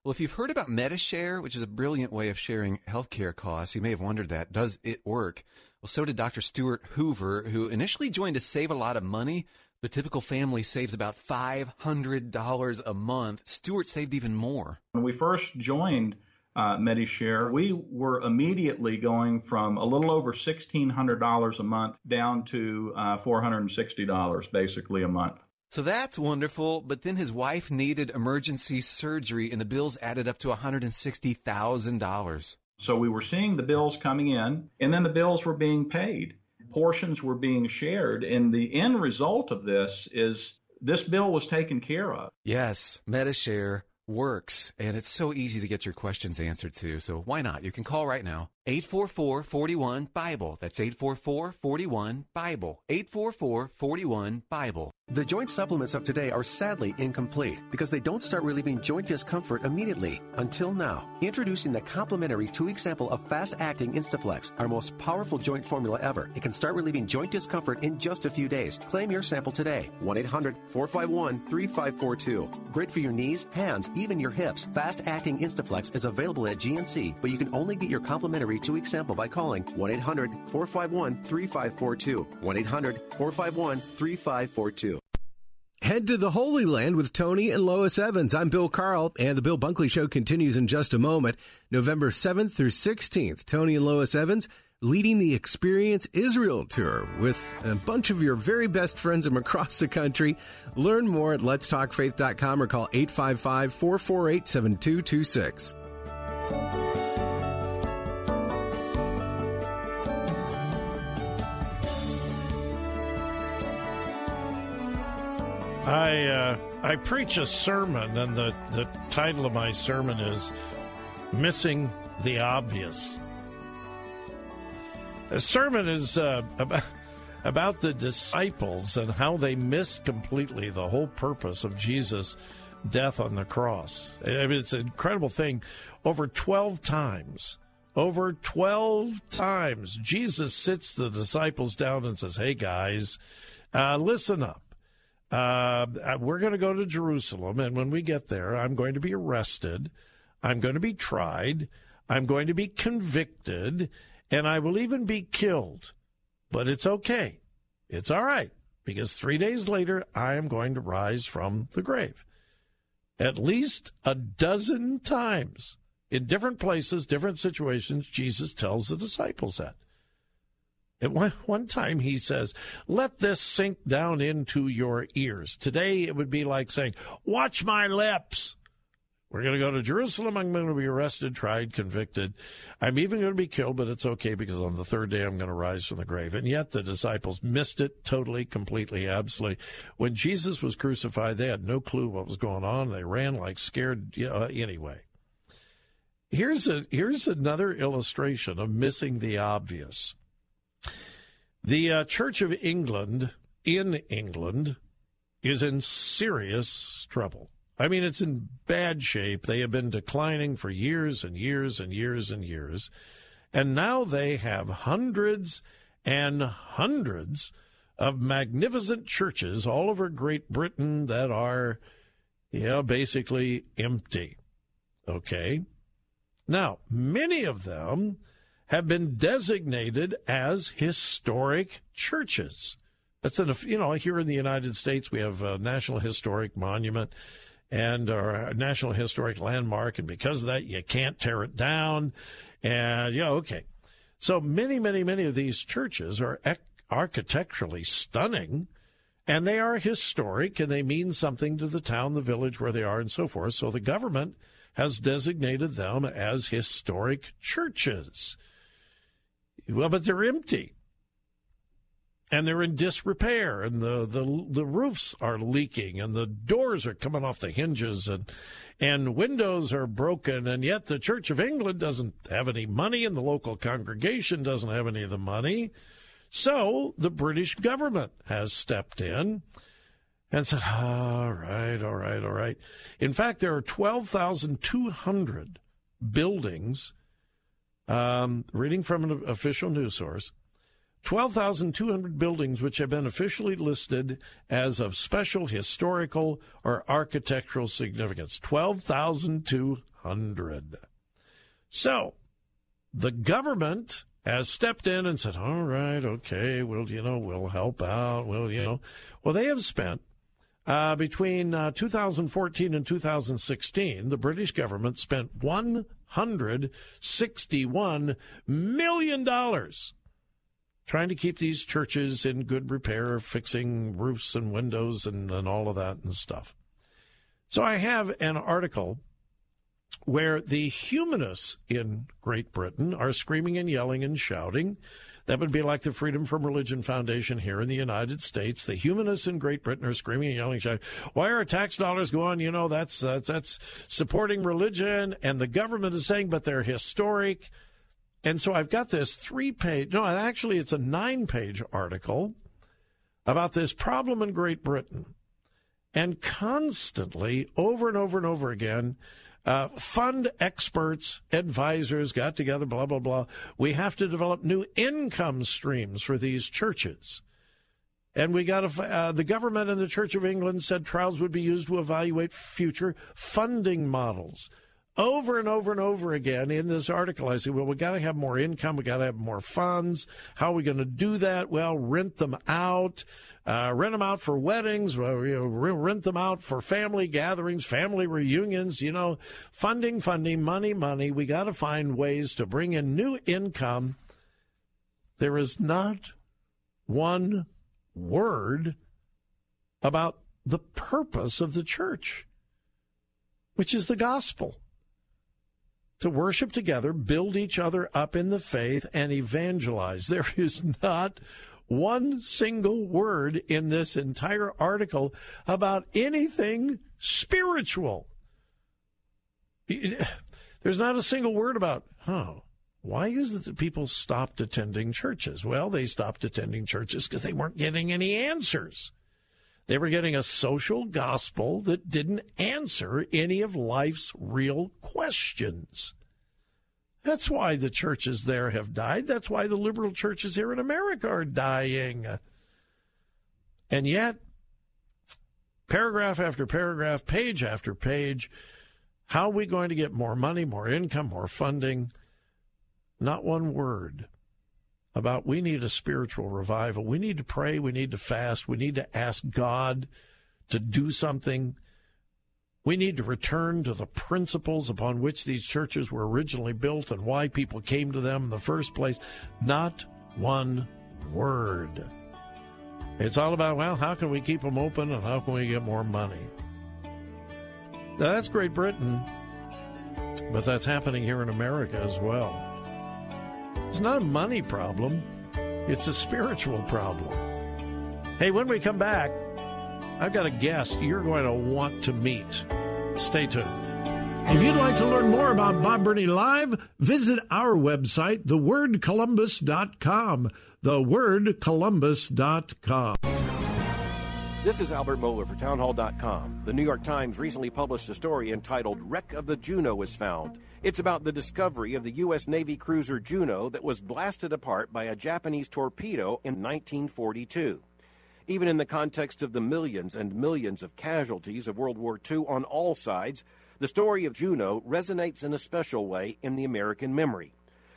Well, if you've heard about MediShare, which is a brilliant way of sharing healthcare costs, you may have wondered that. Does it work? Well, so did Dr. Stuart Hoover, who initially joined to save a lot of money. The typical family saves about $500 a month. Stuart saved even more. When we first joined MediShare, we were immediately going from a little over $1,600 a month down to $460 basically a month. So that's wonderful, but then his wife needed emergency surgery, and the bills added up to $160,000. So we were seeing the bills coming in, and then the bills were being paid. Portions were being shared, and the end result of this is this bill was taken care of. Yes, MediShare works, and it's so easy to get your questions answered, too. So why not? You can call right now, 844-41-BIBLE. That's 844-41-BIBLE. 844-41-BIBLE. The joint supplements of today are sadly incomplete because they don't start relieving joint discomfort immediately until now. Introducing the complimentary 2-week sample of fast-acting Instaflex, our most powerful joint formula ever. It can start relieving joint discomfort in just a few days. Claim your sample today. 1-800-451-3542. Great for your knees, hands, even your hips. Fast-acting Instaflex is available at GNC, but you can only get your complimentary 2-week sample by calling 1-800-451-3542. 1-800-451-3542. Head to the Holy Land with Tony and Lois Evans. I'm Bill Carl, and the Bill Bunkley Show continues in just a moment. November 7th through 16th, Tony and Lois Evans leading the Experience Israel Tour with a bunch of your very best friends from across the country. Learn more at letstalkfaith.com or call 855-448-7226. I preach a sermon, and the title of my sermon is Missing the Obvious. The sermon is about the disciples and how they missed completely the whole purpose of Jesus' death on the cross. I mean, it's an incredible thing. Over 12 times, Jesus sits the disciples down and says, hey, guys, listen up. We're going to go to Jerusalem, and when we get there, I'm going to be arrested, I'm going to be tried, I'm going to be convicted, and I will even be killed. But it's okay. It's all right, because 3 days later, I am going to rise from the grave. At least a dozen times, in different places, different situations, Jesus tells the disciples that. At one time, he says, let this sink down into your ears. Today, it would be like saying, watch my lips. We're going to go to Jerusalem. I'm going to be arrested, tried, convicted. I'm even going to be killed, but it's okay because on the third day, I'm going to rise from the grave. And yet the disciples missed it totally, completely, absolutely. When Jesus was crucified, they had no clue what was going on. They ran like scared, anyway. Here's another illustration of missing the obvious. The Church of England in England is in serious trouble. I mean, it's in bad shape. They have been declining for years and years and years and years. And now they have hundreds and hundreds of magnificent churches all over Great Britain that are, basically empty. Okay? Now, many of them have been designated as historic churches. That's here in the United States, we have a National Historic Monument and our National Historic Landmark, and because of that, you can't tear it down. And, okay. So many, many, many of these churches are architecturally stunning, and they are historic, and they mean something to the town, the village where they are, and so forth. So the government has designated them as historic churches. Well, but they're empty. And they're in disrepair, and the roofs are leaking, and the doors are coming off the hinges, and windows are broken, and yet the Church of England doesn't have any money, and the local congregation doesn't have any of the money. So the British government has stepped in and said, all right. In fact, there are 12,200 buildings, reading from an official news source, 12,200 buildings which have been officially listed as of special historical or architectural significance. 12,200. So the government has stepped in and said, all right, okay, we'll help out. Well, they have spent between 2014 and 2016, the British government spent $161 million trying to keep these churches in good repair, fixing roofs and windows and all of that and stuff. So I have an article where the humanists in Great Britain are screaming and yelling and shouting. That would be like the Freedom from Religion Foundation here in the United States. The humanists in Great Britain are screaming and yelling and shouting, why are tax dollars going? That's supporting religion. And the government is saying, but they're historic. And so I've got this it's a 9-page article about this problem in Great Britain. And constantly, over and over and over again, fund experts, advisors got together, blah, blah, blah. We have to develop new income streams for these churches. And we got the government and the Church of England said trials would be used to evaluate future funding models. Over and over and over again in this article, I say, well, we got to have more income. We got to have more funds. How are we going to do that? Well, rent them out for weddings, rent them out for family gatherings, family reunions, funding, money. We got to find ways to bring in new income. There is not one word about the purpose of the church, which is the gospel. To worship together, build each other up in the faith, and evangelize. There is not one single word in this entire article about anything spiritual. There's not a single word about, why is it that people stopped attending churches? Well, they stopped attending churches because they weren't getting any answers. They were getting a social gospel that didn't answer any of life's real questions. That's why the churches there have died. That's why the liberal churches here in America are dying. And yet, paragraph after paragraph, page after page, how are we going to get more money, more income, more funding? Not one word about we need a spiritual revival. We need to pray. We need to fast. We need to ask God to do something. We need to return to the principles upon which these churches were originally built and why people came to them in the first place. Not one word. It's all about, how can we keep them open and how can we get more money? Now, that's Great Britain, but that's happening here in America as well. It's not a money problem. It's a spiritual problem. Hey, when we come back, I've got a guest you're going to want to meet. Stay tuned. If you'd like to learn more about Bob Burney Live, visit our website, thewordcolumbus.com. Thewordcolumbus.com. This is Albert Mohler for townhall.com. The New York Times recently published a story entitled "Wreck of the Juneau is Found." It's about the discovery of the U.S. Navy cruiser Juneau that was blasted apart by a Japanese torpedo in 1942. Even in the context of the millions and millions of casualties of World War II on all sides, the story of Juneau resonates in a special way in the American memory,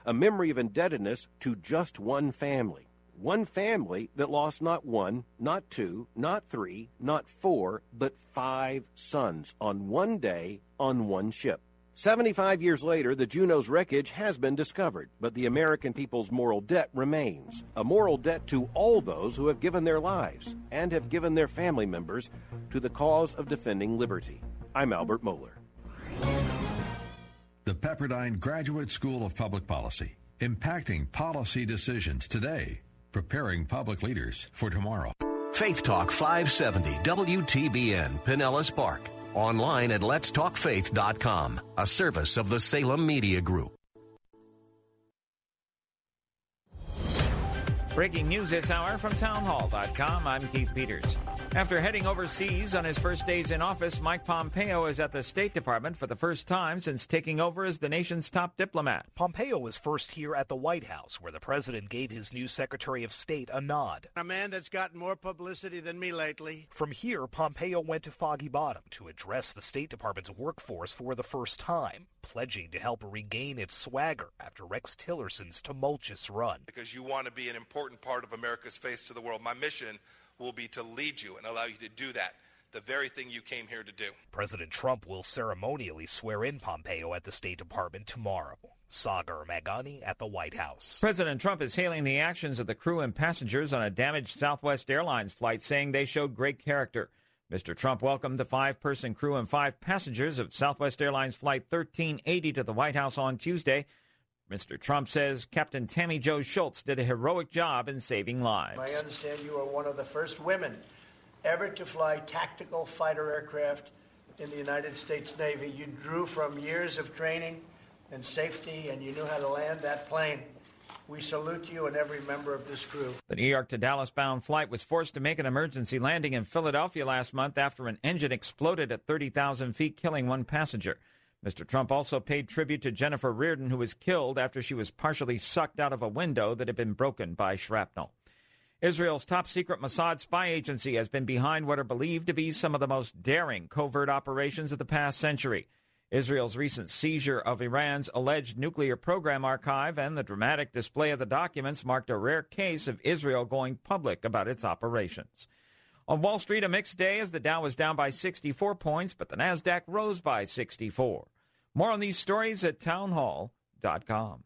a memory of indebtedness to just one family that lost not one, not two, not three, not four, but five sons on one day on one ship. 75 years later, the Juneau's wreckage has been discovered, but the American people's moral debt remains, a moral debt to all those who have given their lives and have given their family members to the cause of defending liberty. I'm Albert Mohler. The Pepperdine Graduate School of Public Policy, impacting policy decisions today, preparing public leaders for tomorrow. Faith Talk 570 WTBN, Pinellas Park. Online at letstalkfaith.com, a service of the Salem Media Group. Breaking news this hour from townhall.com. I'm Keith Peters. After heading overseas on his first days in office, Mike Pompeo is at the State Department for the first time since taking over as the nation's top diplomat. Pompeo was first here at the White House, where the president gave his new Secretary of State a nod. A man that's gotten more publicity than me lately. From here, Pompeo went to Foggy Bottom to address the State Department's workforce for the first time, pledging to help regain its swagger after Rex Tillerson's tumultuous run. Because you want to be an important part of America's face to the world. My mission will be to lead you and allow you to do that, the very thing you came here to do. President Trump will ceremonially swear in Pompeo at the State Department tomorrow. Sagar Magani at the White House. President Trump is hailing the actions of the crew and passengers on a damaged Southwest Airlines flight, saying they showed great character. Mr. Trump welcomed the five-person crew and five passengers of Southwest Airlines Flight 1380 to the White House on Tuesday. Mr. Trump says Captain Tammy Jo Schultz did a heroic job in saving lives. I understand you are one of the first women ever to fly tactical fighter aircraft in the United States Navy. You drew from years of training and safety, and you knew how to land that plane. We salute you and every member of this crew. The New York to Dallas-bound flight was forced to make an emergency landing in Philadelphia last month after an engine exploded at 30,000 feet, killing one passenger. Mr. Trump also paid tribute to Jennifer Reardon, who was killed after she was partially sucked out of a window that had been broken by shrapnel. Israel's top-secret Mossad spy agency has been behind what are believed to be some of the most daring covert operations of the past century. Israel's recent seizure of Iran's alleged nuclear program archive and the dramatic display of the documents marked a rare case of Israel going public about its operations. On Wall Street, a mixed day as the Dow was down by 64 points, but the Nasdaq rose by 64. More on these stories at townhall.com.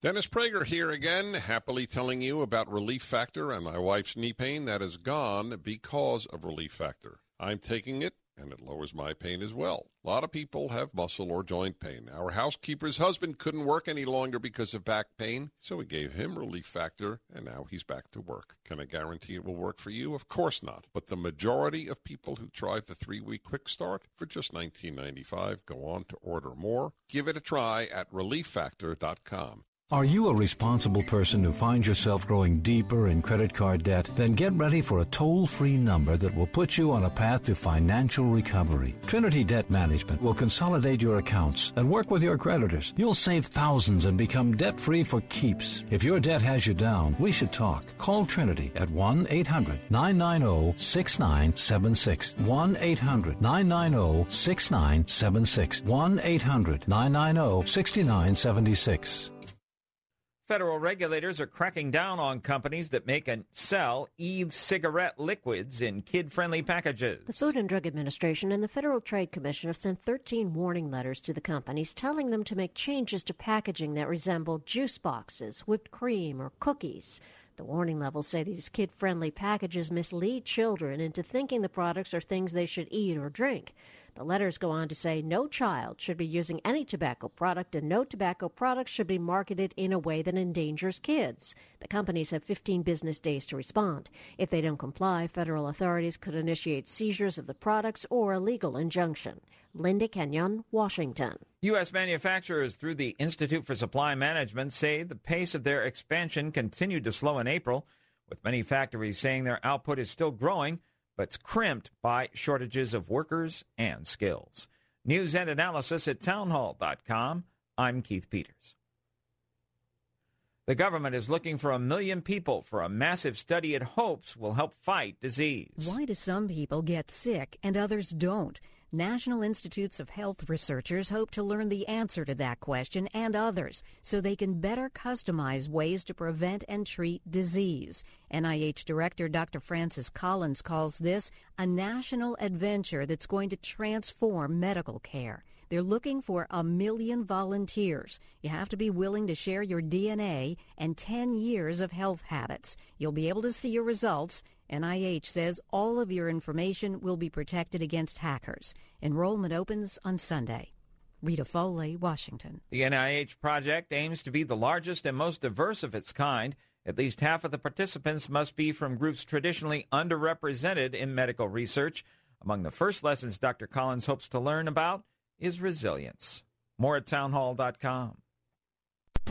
Dennis Prager here again, happily telling you about Relief Factor and my wife's knee pain that is gone because of Relief Factor. I'm taking it, and it lowers my pain as well. A lot of people have muscle or joint pain. Our housekeeper's husband couldn't work any longer because of back pain, so we gave him Relief Factor, and now he's back to work. Can I guarantee it will work for you? Of course not. But the majority of people who try the 3-week quick start for just $19.95 go on to order more. Give it a try at relieffactor.com. Are you a responsible person who finds yourself growing deeper in credit card debt? Then get ready for a toll-free number that will put you on a path to financial recovery. Trinity Debt Management will consolidate your accounts and work with your creditors. You'll save thousands and become debt-free for keeps. If your debt has you down, we should talk. Call Trinity at 1-800-990-6976. 1-800-990-6976. 1-800-990-6976. Federal regulators are cracking down on companies that make and sell e-cigarette liquids in kid-friendly packages. The Food and Drug Administration and the Federal Trade Commission have sent 13 warning letters to the companies telling them to make changes to packaging that resemble juice boxes, whipped cream, or cookies. The warning levels say these kid-friendly packages mislead children into thinking the products are things they should eat or drink. The letters go on to say no child should be using any tobacco product and no tobacco products should be marketed in a way that endangers kids. The companies have 15 business days to respond. If they don't comply, federal authorities could initiate seizures of the products or a legal injunction. Linda Kenyon, Washington. U.S. manufacturers through the Institute for Supply Management say the pace of their expansion continued to slow in April, with many factories saying their output is still growing, but's crimped by shortages of workers and skills. News and analysis at townhall.com. I'm Keith Peters. The government is looking for 1 million people for a massive study it hopes will help fight disease. Why do some people get sick and others don't? National Institutes of Health researchers hope to learn the answer to that question and others so they can better customize ways to prevent and treat disease. NIH Director Dr. Francis Collins calls this a national adventure that's going to transform medical care. They're looking for 1 million volunteers. You have to be willing to share your DNA and 10 years of health habits. You'll be able to see your results. NIH says all of your information will be protected against hackers. Enrollment opens on Sunday. Rita Foley, Washington. The NIH project aims to be the largest and most diverse of its kind. At least half of the participants must be from groups traditionally underrepresented in medical research. Among the first lessons Dr. Collins hopes to learn about is resilience. More at townhall.com.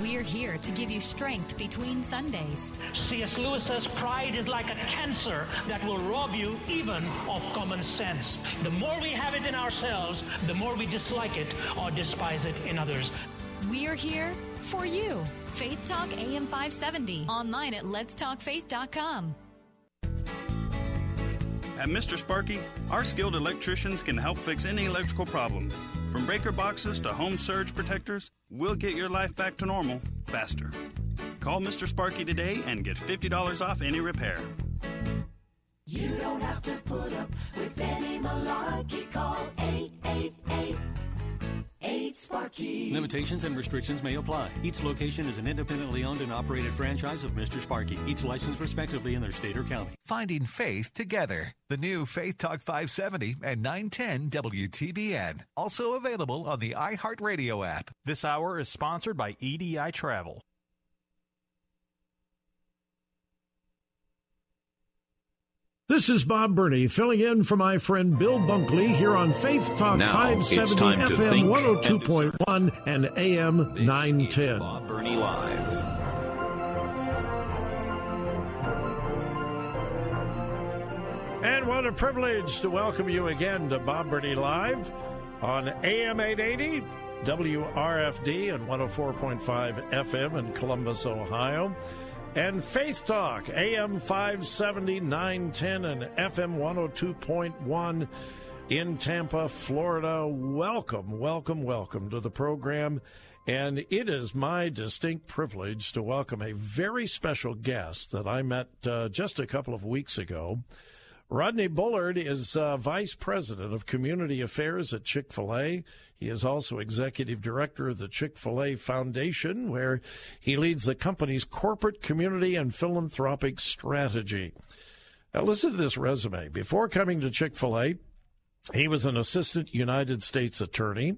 We're here to give you strength between Sundays. C.S. Lewis says pride is like a cancer that will rob you even of common sense. The more we have it in ourselves, the more we dislike it or despise it in others. We're here for you. Faith Talk AM 570. Online at letstalkfaith.com. At Mr. Sparky, our skilled electricians can help fix any electrical problem. From breaker boxes to home surge protectors, we'll get your life back to normal faster. Call Mr. Sparky today and get $50 off any repair. You don't have to put up with any malarkey. Call 888-8-SPARKY. Limitations and restrictions may apply. Each location is an independently owned and operated franchise of Mr. Sparky. Each licensed respectively in their state or county. Finding faith together. The new Faith Talk 570 and 910 WTBN. Also available on the iHeartRadio app. This hour is sponsored by EDI Travel. This is Bob Burney filling in for my friend Bill Bunkley here on Faith Talk now, 570 FM 102.1 and AM 910. Bob Burney Live. And what a privilege to welcome you again to Bob Burney Live on AM 880, WRFD and 104.5 FM in Columbus, Ohio. And Faith Talk, AM 570, 910, and FM 102.1 in Tampa, Florida. Welcome, welcome, welcome to the program. And it is my distinct privilege to welcome a very special guest that I met just a couple of weeks ago. Rodney Bullard is Vice President of Community Affairs at Chick-fil-A. He is also executive director of the Chick-fil-A Foundation, where he leads the company's corporate, community, and philanthropic strategy. Now, listen to this resume. Before coming to Chick-fil-A, he was an assistant United States attorney.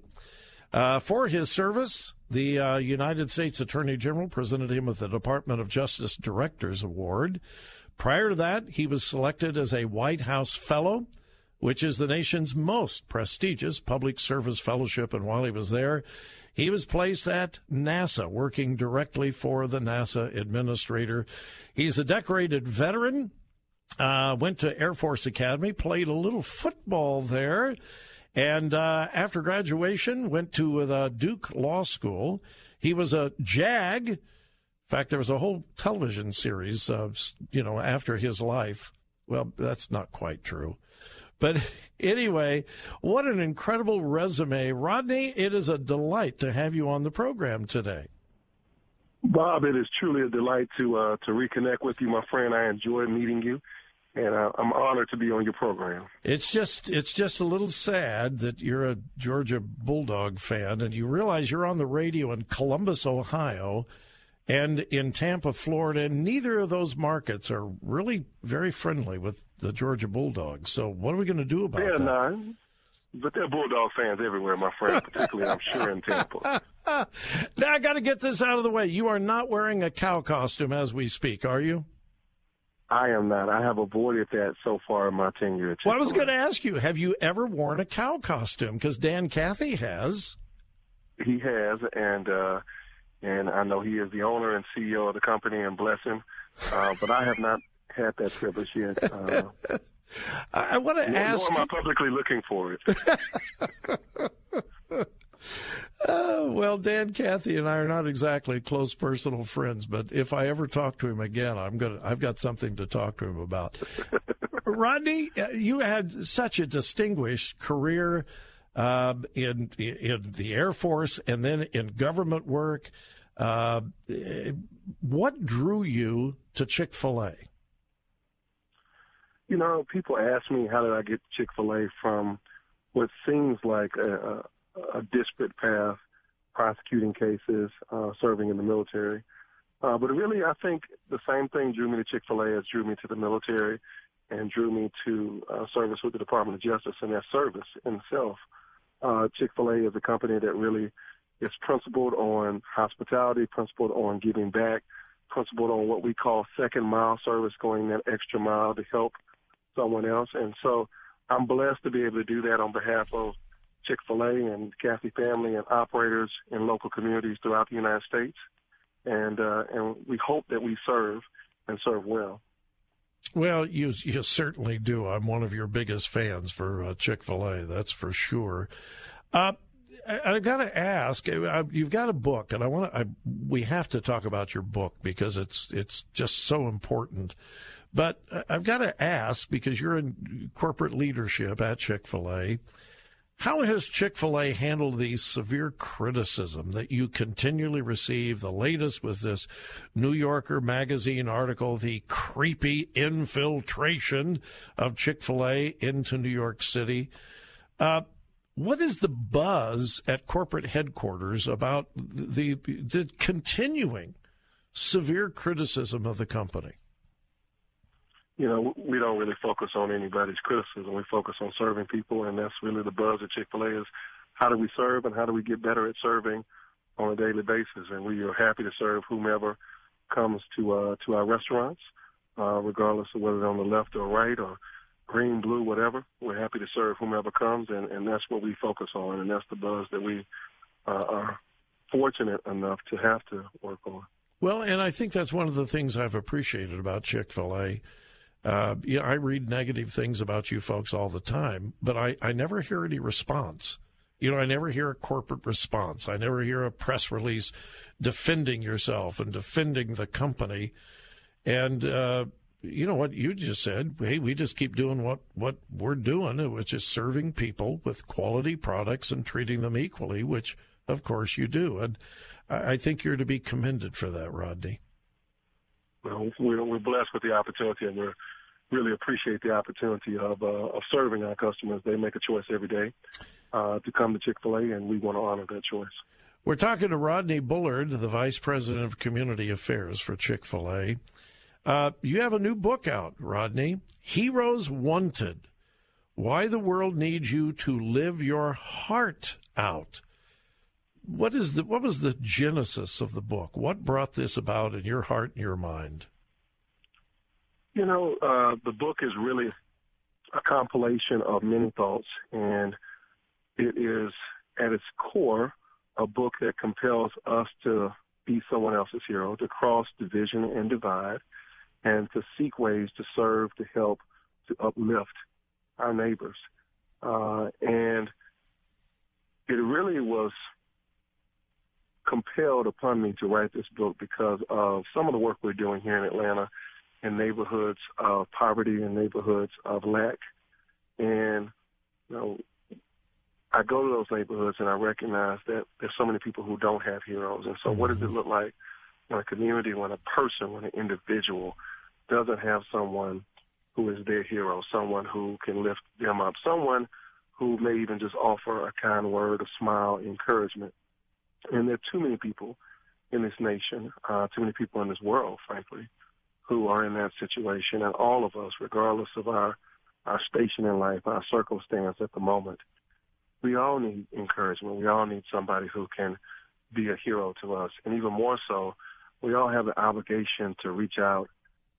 For his service, the United States Attorney General presented him with the Department of Justice Director's Award. Prior to that, he was selected as a White House Fellow, which is the nation's most prestigious public service fellowship. And while he was there, he was placed at NASA, working directly for the NASA administrator. He's a decorated veteran, went to Air Force Academy, played a little football there, and after graduation went to Duke Law School. He was a JAG. In fact, there was a whole television series, after his life. Well, that's not quite true. But anyway, what an incredible resume. Rodney, it is a delight to have you on the program today. Bob, it is truly a delight to reconnect with you, my friend. I enjoy meeting you, and I'm honored to be on your program. It's just a little sad that you're a Georgia Bulldog fan, and you realize you're on the radio in Columbus, Ohio, and in Tampa, Florida, and neither of those markets are really very friendly with the Georgia Bulldogs. So what are we going to do about that? They're not, but they're Bulldog fans everywhere, my friend, particularly, I'm sure, in Tampa. Now I got to get this out of the way. You are not wearing a cow costume as we speak, are you? I am not. I have avoided that so far in my tenure at Chick-fil-A. Well, I was going to ask you, have you ever worn a cow costume? Because Dan Cathy has. He has, and and I know he is the owner and CEO of the company, and bless him. But I have not had that privilege yet. I want to ask. Nor am I publicly looking for it. Well, Dan, Kathy, and I are not exactly close personal friends, but if I ever talk to him again, I've got something to talk to him about. Rodney, you had such a distinguished career in the Air Force and then in government work. What drew you to Chick-fil-A? You know, people ask me, how did I get Chick-fil-A from what seems like a disparate path, prosecuting cases, serving in the military. But really, I think the same thing drew me to Chick-fil-A as drew me to the military and drew me to service with the Department of Justice and their service in itself. Chick-fil-A is a company that really is principled on hospitality, principled on giving back, principled on what we call second-mile service, going that extra mile to help someone else. And so I'm blessed to be able to do that on behalf of Chick-fil-A and Cathy family and operators in local communities throughout the United States. And we hope that we serve and serve well. Well, you certainly do. I'm one of your biggest fans for Chick-fil-A, that's for sure. I've got to ask, you've got a book, and we have to talk about your book because it's just so important. But I've got to ask, because you're in corporate leadership at Chick-fil-A, how has Chick-fil-A handled the severe criticism that you continually receive, the latest with this New Yorker magazine article, the creepy infiltration of Chick-fil-A into New York City? What is the buzz at corporate headquarters about the continuing severe criticism of the company? You know, we don't really focus on anybody's criticism. We focus on serving people, and that's really the buzz at Chick-fil-A is how do we serve and how do we get better at serving on a daily basis. And we are happy to serve whomever comes to our restaurants, regardless of whether they're on the left or right or green, blue, whatever. We're happy to serve whomever comes, and that's what we focus on, and that's the buzz that we are fortunate enough to have to work on. Well, and I think that's one of the things I've appreciated about Chick-fil-A. You know, I read negative things about you folks all the time, but I never hear any response. You know, I never hear a corporate response. I never hear a press release defending yourself and defending the company. And you know what you just said, hey, we just keep doing what we're doing, which is serving people with quality products and treating them equally, which, of course, you do. And I think you're to be commended for that, Rodney. Well, we're blessed with the opportunity, and we really appreciate the opportunity of serving our customers. They make a choice every day to come to Chick-fil-A, and we want to honor that choice. We're talking to Rodney Bullard, the Vice President of Community Affairs for Chick-fil-A. You have a new book out, Rodney, Heroes Wanted, Why the World Needs You to Live Your Heart Out. What was the genesis of the book? What brought this about in your heart and your mind? You know, the book is really a compilation of many thoughts, and it is, at its core, a book that compels us to be someone else's hero, to cross division and divide, and to seek ways to serve, to help, to uplift our neighbors. And it really was compelled upon me to write this book because of some of the work we're doing here in Atlanta in neighborhoods of poverty and neighborhoods of lack. And, you know, I go to those neighborhoods and I recognize that there's so many people who don't have heroes. And so what does it look like when a community, when a person, when an individual doesn't have someone who is their hero, someone who can lift them up, someone who may even just offer a kind word, a smile, encouragement. And there are too many people in this nation, too many people in this world, frankly, who are in that situation. And all of us, regardless of our station in life, our circumstance at the moment, we all need encouragement. We all need somebody who can be a hero to us. And even more so, we all have the obligation to reach out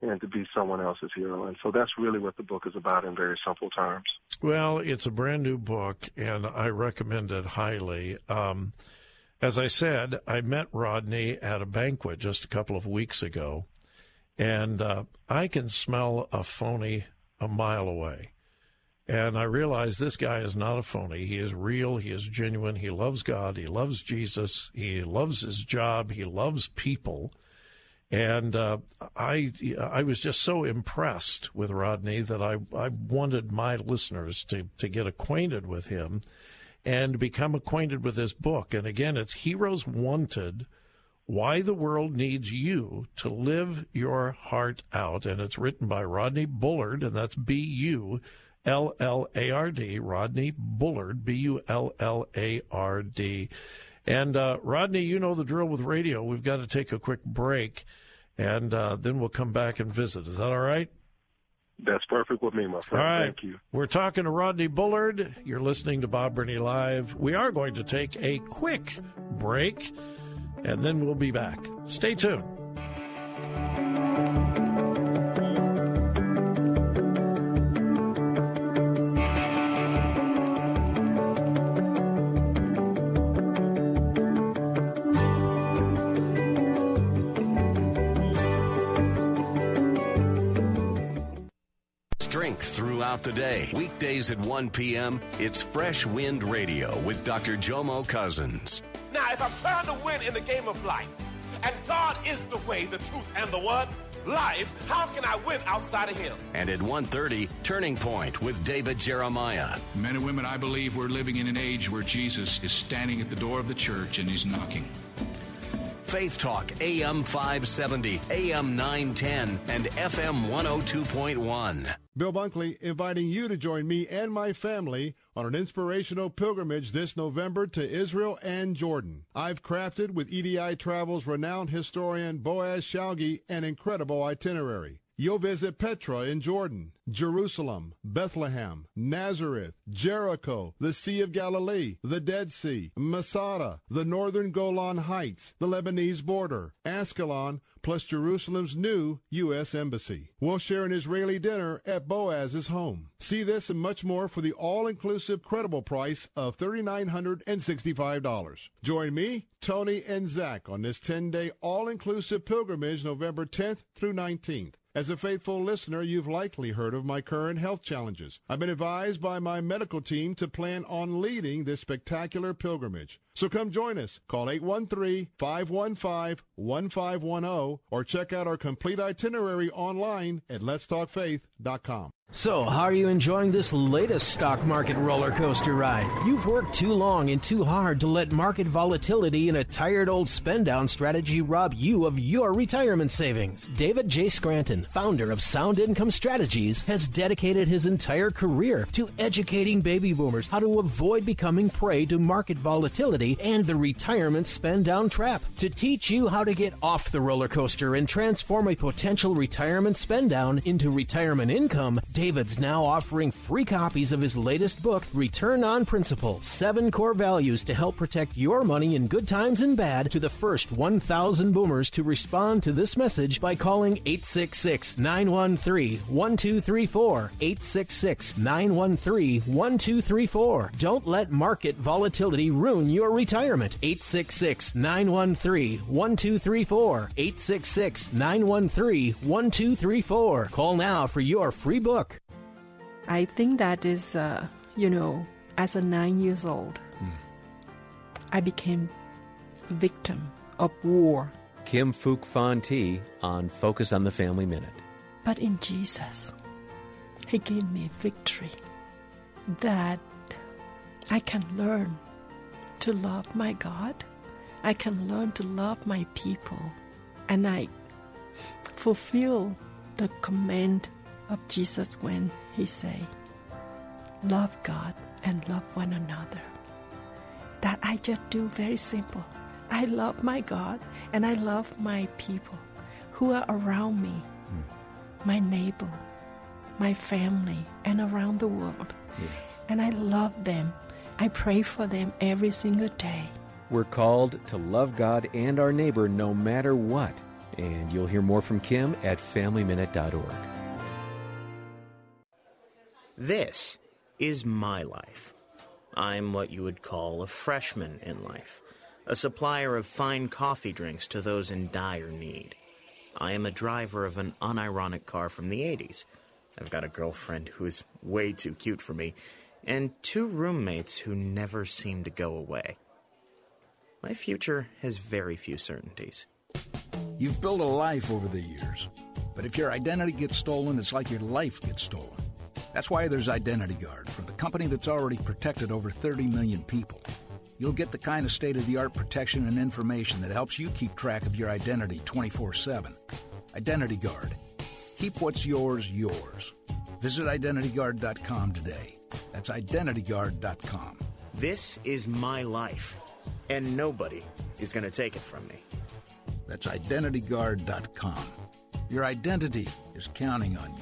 and to be someone else's hero. And so that's really what the book is about in very simple terms. Well, it's a brand new book, and I recommend it highly. As I said, I met Rodney at a banquet just a couple of weeks ago, and I can smell a phony a mile away. And I realized this guy is not a phony. He is real. He is genuine. He loves God. He loves Jesus. He loves his job. He loves people. And I was just so impressed with Rodney that I wanted my listeners to get acquainted with him and become acquainted with his book. And again, it's Heroes Wanted, Why the World Needs You to Live Your Heart Out. And it's written by Rodney Bullard, and that's B-U-L-L-A-R-D, Rodney Bullard, B-U-L-L-A-R-D. And Rodney, you know the drill with radio. We've got to take a quick break, and then we'll come back and visit. Is that all right? That's perfect with me, my friend. All right. Thank you. We're talking to Rodney Bullard. You're listening to Bob Burney Live. We are going to take a quick break, and then we'll be back. Stay tuned. Throughout the day, weekdays at 1 p.m., it's Fresh Wind Radio with Dr. Jomo Cousins. Now, if I'm trying to win in the game of life, and God is the way, the truth, and the one life, how can I win outside of Him? And at 1:30, Turning Point with David Jeremiah. Men and women, I believe we're living in an age where Jesus is standing at the door of the church and He's knocking. Faith Talk, AM 570, AM 910, and FM 102.1. Bill Bunkley inviting you to join me and my family on an inspirational pilgrimage this November to Israel and Jordan. I've crafted with EDI Travel's renowned historian Boaz Shalgi an incredible itinerary. You'll visit Petra in Jordan, Jerusalem, Bethlehem, Nazareth, Jericho, the Sea of Galilee, the Dead Sea, Masada, the northern Golan Heights, the Lebanese border, Ascalon, plus Jerusalem's new U.S. Embassy. We'll share an Israeli dinner at Boaz's home. See this and much more for the all-inclusive credible price of $3,965. Join me, Tony, and Zach on this 10-day all-inclusive pilgrimage November 10th through 19th. As a faithful listener, you've likely heard of my current health challenges. I've been advised by my medical team to plan on leading this spectacular pilgrimage. So come join us. Call 813-515-1510 or check out our complete itinerary online at letstalkfaith.com. So, how are you enjoying this latest stock market roller coaster ride? You've worked too long and too hard to let market volatility and a tired old spend down strategy rob you of your retirement savings. David J. Scranton, founder of Sound Income Strategies, has dedicated his entire career to educating baby boomers how to avoid becoming prey to market volatility and the retirement spend down trap. To teach you how to get off the roller coaster and transform a potential retirement spend down into retirement income, David's now offering free copies of his latest book, Return on Principle, 7 Core Values to Help Protect Your Money in Good Times and Bad, to the first 1,000 boomers to respond to this message by calling 866-913-1234, 866-913-1234. Don't let market volatility ruin your retirement. 866-913-1234, 866-913-1234. Call now for your free book. I think that is, as a 9-year-old, I became a victim of war. Kim Fook Fan Tee on Focus on the Family Minute. But in Jesus, He gave me victory that I can learn to love my God. I can learn to love my people. And I fulfill the command of Jesus when He say, love God and love one another. That I just do very simple. I love my God and I love my people who are around me, my neighbor, my family, and around the world. Yes. And I love them. I pray for them every single day. We're called to love God and our neighbor no matter what. And you'll hear more from Kim at FamilyMinute.org. This is my life. I'm what you would call a freshman in life. a supplier of fine coffee drinks to those in dire need. I am a driver of an unironic car from the 80s. I've got a girlfriend who is way too cute for me, and two roommates who never seem to go away. My future has very few certainties. You've built a life over the years, but if your identity gets stolen, it's like your life gets stolen. That's why there's Identity Guard from the company that's already protected over 30 million people. You'll get the kind of state-of-the-art protection and information that helps you keep track of your identity 24/7. Identity Guard. Keep what's yours, yours. Visit IdentityGuard.com today. That's IdentityGuard.com. This is my life, and nobody is going to take it from me. That's IdentityGuard.com. Your identity is counting on you.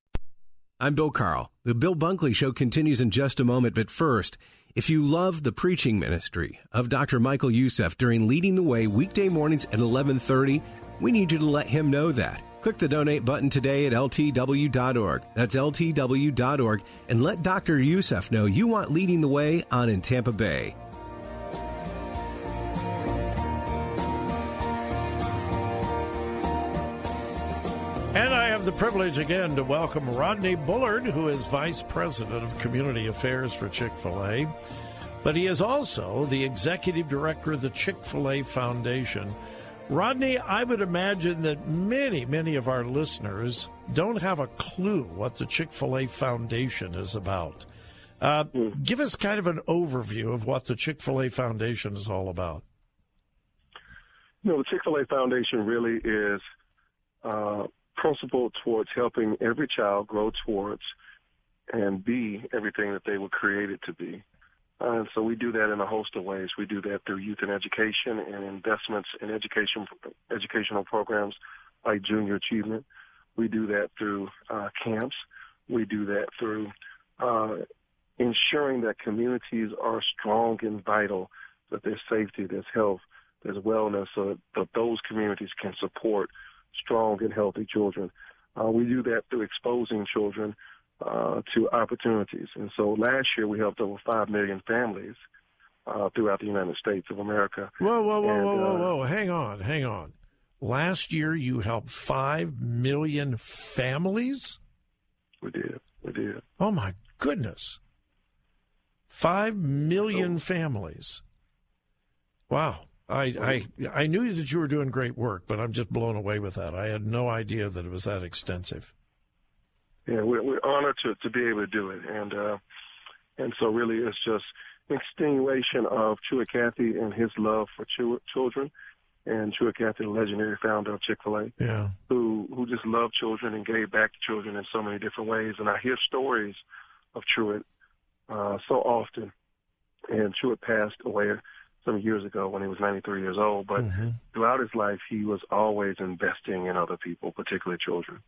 I'm Bill Carl. The Bill Bunkley Show continues in just a moment, but first, if you love the preaching ministry of Dr. Michael Youssef during Leading the Way weekday mornings at 11:30, we need you to let him know that. Click the donate button today at ltw.org. That's ltw.org, and let Dr. Youssef know you want Leading the Way on in Tampa Bay. And I have the privilege again to welcome Rodney Bullard, who is Vice President of Community Affairs for Chick-fil-A. But he is also the Executive Director of the Chick-fil-A Foundation. Rodney, I would imagine that many of our listeners don't have a clue what the Chick-fil-A Foundation is about. Give us kind of an overview of what the Chick-fil-A Foundation is all about. You know, the Chick-fil-A Foundation really is principled towards helping every child grow towards and be everything that they were created to be. And so we do that in a host of ways. We do that through youth and education and investments in educational programs like Junior Achievement. We do that through camps. We do that through ensuring that communities are strong and vital, that there's safety, there's health, there's wellness, so that those communities can support strong and healthy children. We do that through exposing children to opportunities. And so last year we helped over 5 million families throughout the United States of America. Whoa. Hang on. Last year you helped 5 million families? We did. Oh, my goodness. 5 million families. Wow. I knew that you were doing great work, but I'm just blown away with that. I had no idea that it was that extensive. Yeah, we're honored to be able to do it. And so really it's just an extenuation of Truett Cathy and his love for children, and Truett Cathy, the legendary founder of Chick-fil-A, who just loved children and gave back to children in so many different ways. And I hear stories of Truett so often. And Truett passed away some years ago when he was 93 years old, but throughout his life, he was always investing in other people, particularly children.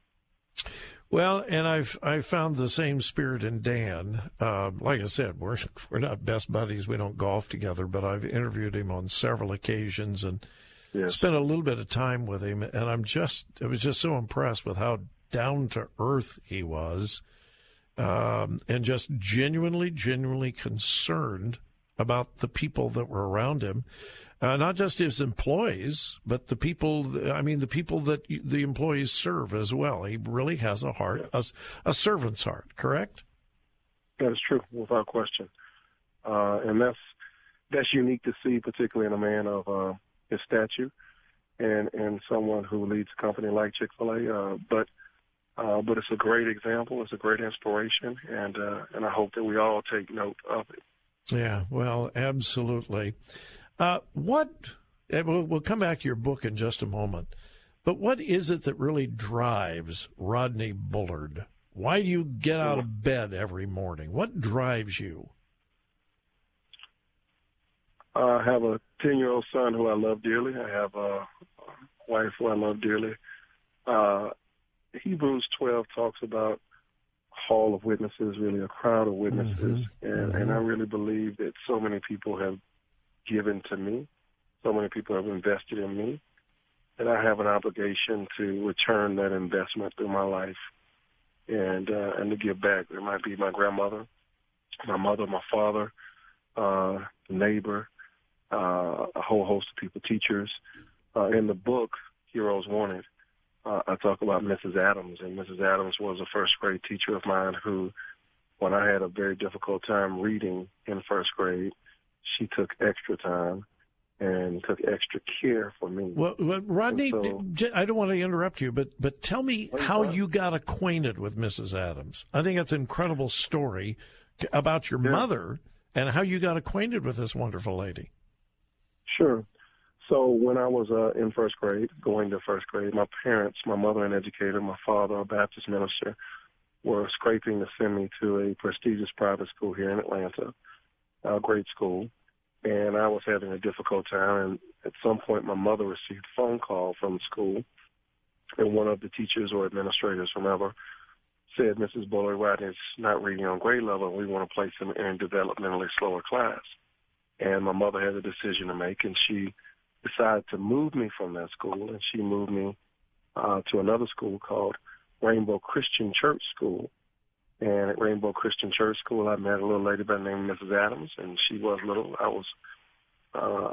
Well, and I found the same spirit in Dan. Like I said, we're not best buddies. We don't golf together, but I've interviewed him on several occasions and spent a little bit of time with him. And I was just so impressed with how down to earth he was, and just genuinely concerned about the people that were around him, not just his employees, but the people, the people that the employees serve as well. He really has a heart, a servant's heart, correct? That is true, without question. And that's unique to see, particularly in a man of his stature and someone who leads a company like Chick-fil-A. But it's a great example. It's a great inspiration, and I hope that we all take note of it. Yeah, well, absolutely. We'll come back to your book in just a moment, but what is it that really drives Rodney Bullard? Why do you get out of bed every morning? What drives you? I have a 10-year-old son who I love dearly. I have a wife who I love dearly. Hebrews 12 talks about hall of witnesses, really a crowd of witnesses. Mm-hmm. And I really believe that so many people have given to me, so many people have invested in me, that I have an obligation to return that investment through my life and to give back. It might be my grandmother, my mother, my father, neighbor, a whole host of people, teachers. In the book, Heroes Wanted, I talk about Mrs. Adams, and Mrs. Adams was a first-grade teacher of mine who, when I had a very difficult time reading in first grade, she took extra time and took extra care for me. Well Rodney, so, I don't want to interrupt you, but tell me how you got acquainted with Mrs. Adams. I think that's an incredible story about your mother and how you got acquainted with this wonderful lady. Sure. So when I was in first grade, going to first grade, my parents, my mother an educator, my father a Baptist minister, were scraping to send me to a prestigious private school here in Atlanta, a great school, and I was having a difficult time. And at some point, my mother received a phone call from school, and one of the teachers or administrators, whomever, said, Mrs. Bullard, Rodney's not reading on grade level, and we want to place him in a developmentally slower class. And my mother had a decision to make, and she decided to move me from that school, and she moved me to another school called Rainbow Christian Church School. And at Rainbow Christian Church School, I met a little lady by the name of Mrs. Adams, and she was little. I was,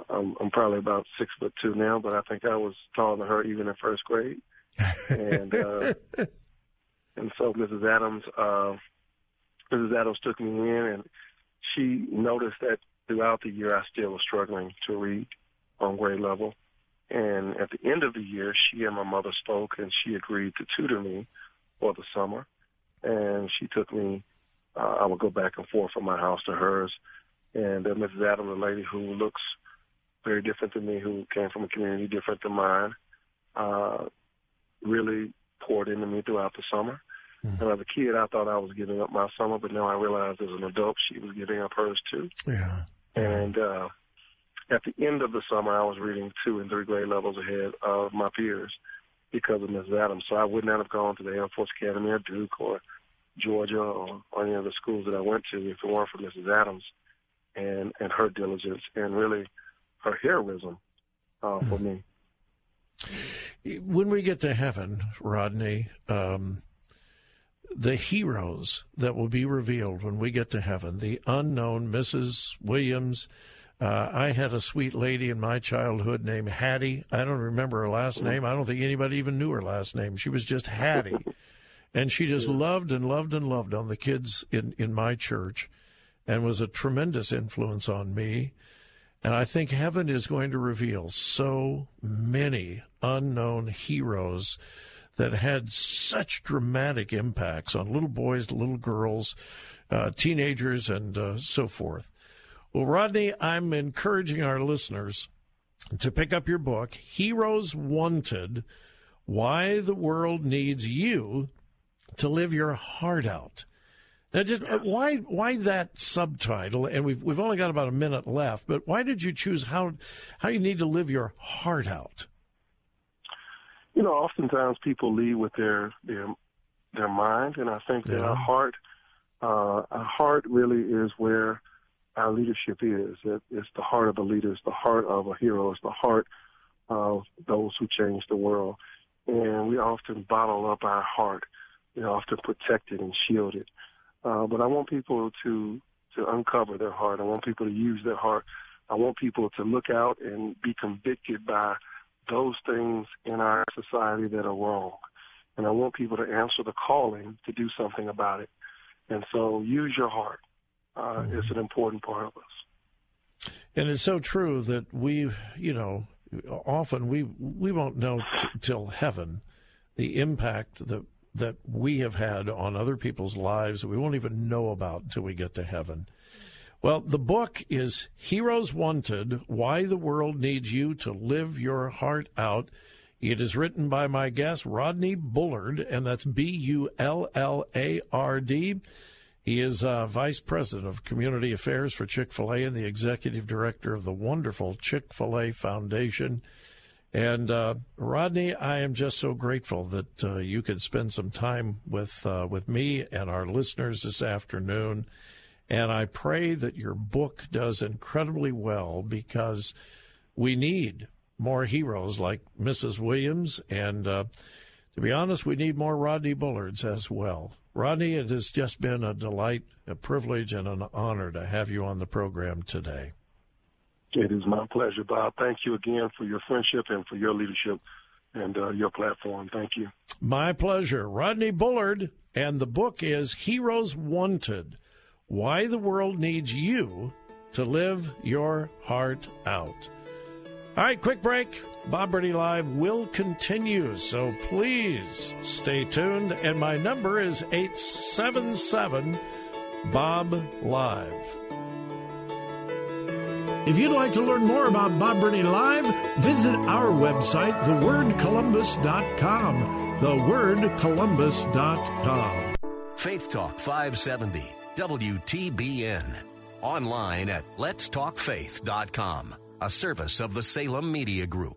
I'm probably about 6'2" now, but I think I was taller than her even in first grade. And and so Mrs. Adams took me in, and she noticed that throughout the year I still was struggling to read on grade level. And at the end of the year, she and my mother spoke, and she agreed to tutor me for the summer. And she took me, I would go back and forth from my house to hers. And then Mrs. Adams, a lady who looks very different than me, who came from a community different than mine, really poured into me throughout the summer. Mm-hmm. And as a kid, I thought I was giving up my summer, but now I realize as an adult, she was giving up hers too. Yeah. And at the end of the summer, I was reading 2 and 3 grade levels ahead of my peers because of Mrs. Adams. So I would not have gone to the Air Force Academy or Duke or Georgia or any of the schools that I went to if it weren't for Mrs. Adams and her diligence and really her heroism for me. When we get to heaven, Rodney, the heroes that will be revealed when we get to heaven, the unknown Mrs. Williams. I had a sweet lady in my childhood named Hattie. I don't remember her last name. I don't think anybody even knew her last name. She was just Hattie. And she just loved and loved and loved on the kids in my church and was a tremendous influence on me. And I think heaven is going to reveal so many unknown heroes that had such dramatic impacts on little boys, little girls, teenagers, and so forth. Well, Rodney, I'm encouraging our listeners to pick up your book, Heroes Wanted, Why the World Needs You to Live Your Heart Out. Now, just why that subtitle? And we've only got about a minute left, but why did you choose how you need to live your heart out? You know, oftentimes people lead with their mind, and I think that our heart really is where our leadership is. It's the heart of the leader. It's the heart of a hero. It's the heart of those who change the world. And we often bottle up our heart. We often protect it and shield it. But I want people to uncover their heart. I want people to use their heart. I want people to look out and be convicted by those things in our society that are wrong. And I want people to answer the calling to do something about it. And so use your heart. It's an important part of us. And it's so true that we won't know till heaven the impact that we have had on other people's lives that we won't even know about until we get to heaven. Well, the book is Heroes Wanted, Why the World Needs You to Live Your Heart Out. It is written by my guest, Rodney Bullard, and that's Bullardh. He is Vice President of Community Affairs for Chick-fil-A and the Executive Director of the wonderful Chick-fil-A Foundation. And Rodney, I am just so grateful that you could spend some time with me and our listeners this afternoon. And I pray that your book does incredibly well, because we need more heroes like Mrs. Williams. And to be honest, we need more Rodney Bullards as well. Rodney, it has just been a delight, a privilege, and an honor to have you on the program today. It is my pleasure, Bob. Thank you again for your friendship and for your leadership and your platform. Thank you. My pleasure. Rodney Bullard, and the book is Heroes Wanted: Why the World Needs You to Live Your Heart Out. All right, quick break. Bob Burney Live will continue, so please stay tuned. And my number is 877-BOB-LIVE. If you'd like to learn more about Bob Burney Live, visit our website, thewordcolumbus.com, thewordcolumbus.com. Faith Talk 570, WTBN. Online at letstalkfaith.com, a service of the Salem Media Group.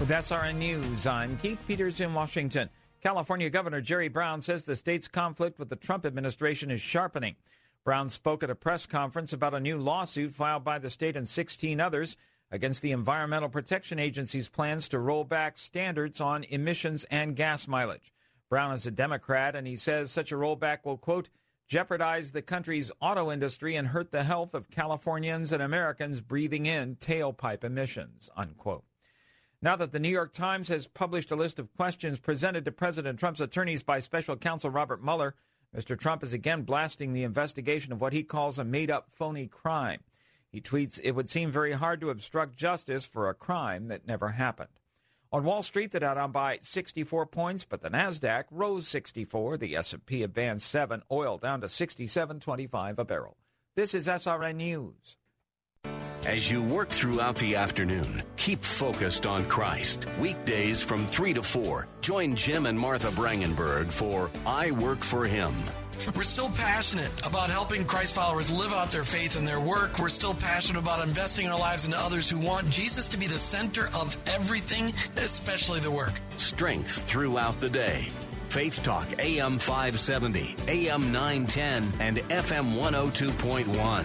With SRN News, I'm Keith Peters in Washington. California Governor Jerry Brown says the state's conflict with the Trump administration is sharpening. Brown spoke at a press conference about a new lawsuit filed by the state and 16 others against the Environmental Protection Agency's plans to roll back standards on emissions and gas mileage. Brown is a Democrat, and he says such a rollback will, quote, jeopardize the country's auto industry and hurt the health of Californians and Americans breathing in tailpipe emissions, unquote. Now that the New York Times has published a list of questions presented to President Trump's attorneys by special counsel Albert Mohler, Mr. Trump is again blasting the investigation of what he calls a made-up phony crime. He tweets, "It would seem very hard to obstruct justice for a crime that never happened." On Wall Street, the Dow down by 64 points, but the Nasdaq rose 64. The S&P advanced 7. Oil down to $67.25 a barrel. This is SRN News. As you work throughout the afternoon, keep focused on Christ. Weekdays from 3 to 4, join Jim and Martha Brangenberg for I Work for Him. We're still passionate about helping Christ followers live out their faith and their work. We're still passionate about investing in our lives into others who want Jesus to be the center of everything, especially the work. Strength throughout the day. Faith Talk AM 570, AM 910, and FM 102.1.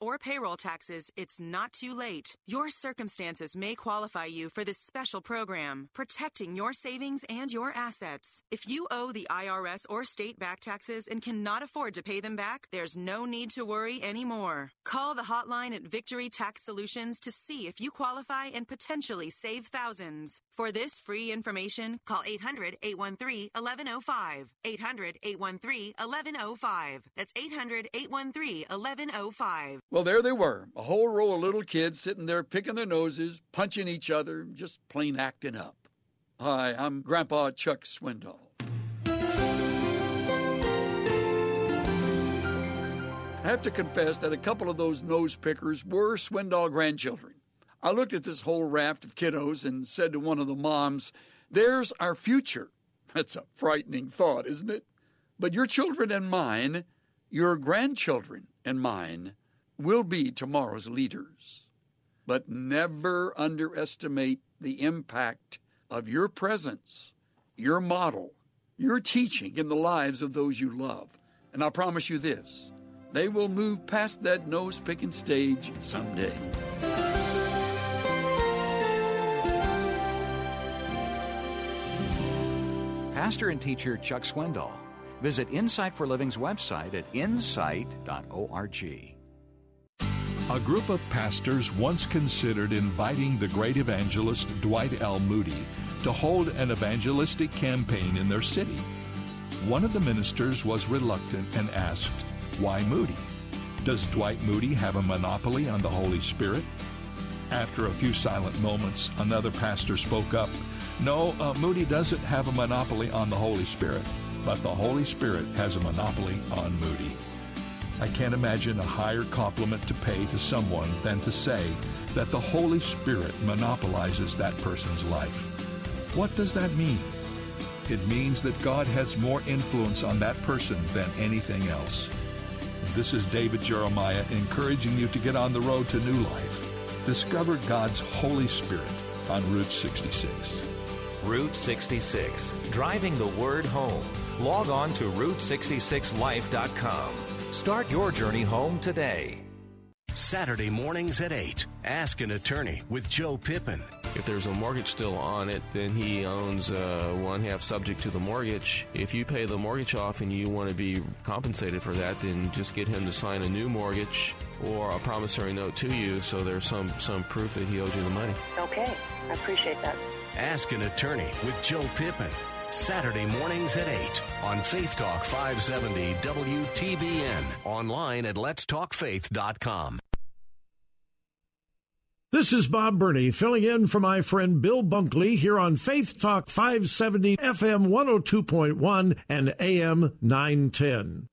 or payroll taxes, it's not too late. Your circumstances may qualify you for this special program, protecting your savings and your assets. If you owe the IRS or state back taxes and cannot afford to pay them back, there's no need to worry anymore. Call the hotline at Victory Tax Solutions to see if you qualify and potentially save thousands. For this free information, call 800-813-1105. 800-813-1105. That's 800-813-1105. Well, there they were, a whole row of little kids sitting there picking their noses, punching each other, just plain acting up. Hi, I'm Grandpa Chuck Swindoll. I have to confess that a couple of those nose pickers were Swindoll grandchildren. I looked at this whole raft of kiddos and said to one of the moms, "There's our future." That's a frightening thought, isn't it? But your children and mine, your grandchildren and mine, will be tomorrow's leaders. But never underestimate the impact of your presence, your model, your teaching in the lives of those you love. And I promise you this, they will move past that nose-picking stage someday. Pastor and teacher Chuck Swindoll. Visit Insight for Living's website at insight.org. A group of pastors once considered inviting the great evangelist Dwight L. Moody to hold an evangelistic campaign in their city. One of the ministers was reluctant and asked, "Why Moody? Does Dwight Moody have a monopoly on the Holy Spirit?" After a few silent moments, another pastor spoke up, No, Moody doesn't have a monopoly on the Holy Spirit, but the Holy Spirit has a monopoly on Moody." I can't imagine a higher compliment to pay to someone than to say that the Holy Spirit monopolizes that person's life. What does that mean? It means that God has more influence on that person than anything else. This is David Jeremiah encouraging you to get on the road to new life. Discover God's Holy Spirit on Route 66. Route 66, driving the word home. Log on to Route66Life.com. Start your journey home today. Saturday mornings at 8, Ask an Attorney with Joe Pippin. If there's a mortgage still on it, then he owns one half subject to the mortgage. If you pay the mortgage off and you want to be compensated for that, then just get him to sign a new mortgage or a promissory note to you so there's some proof that he owed you the money. Okay, I appreciate that. Ask an Attorney with Joe Pippin, Saturday mornings at 8 on Faith Talk 570 WTBN, online at letstalkfaith.com. This is Bob Burney filling in for my friend Bill Bunkley here on Faith Talk 570 FM 102.1 and AM 910.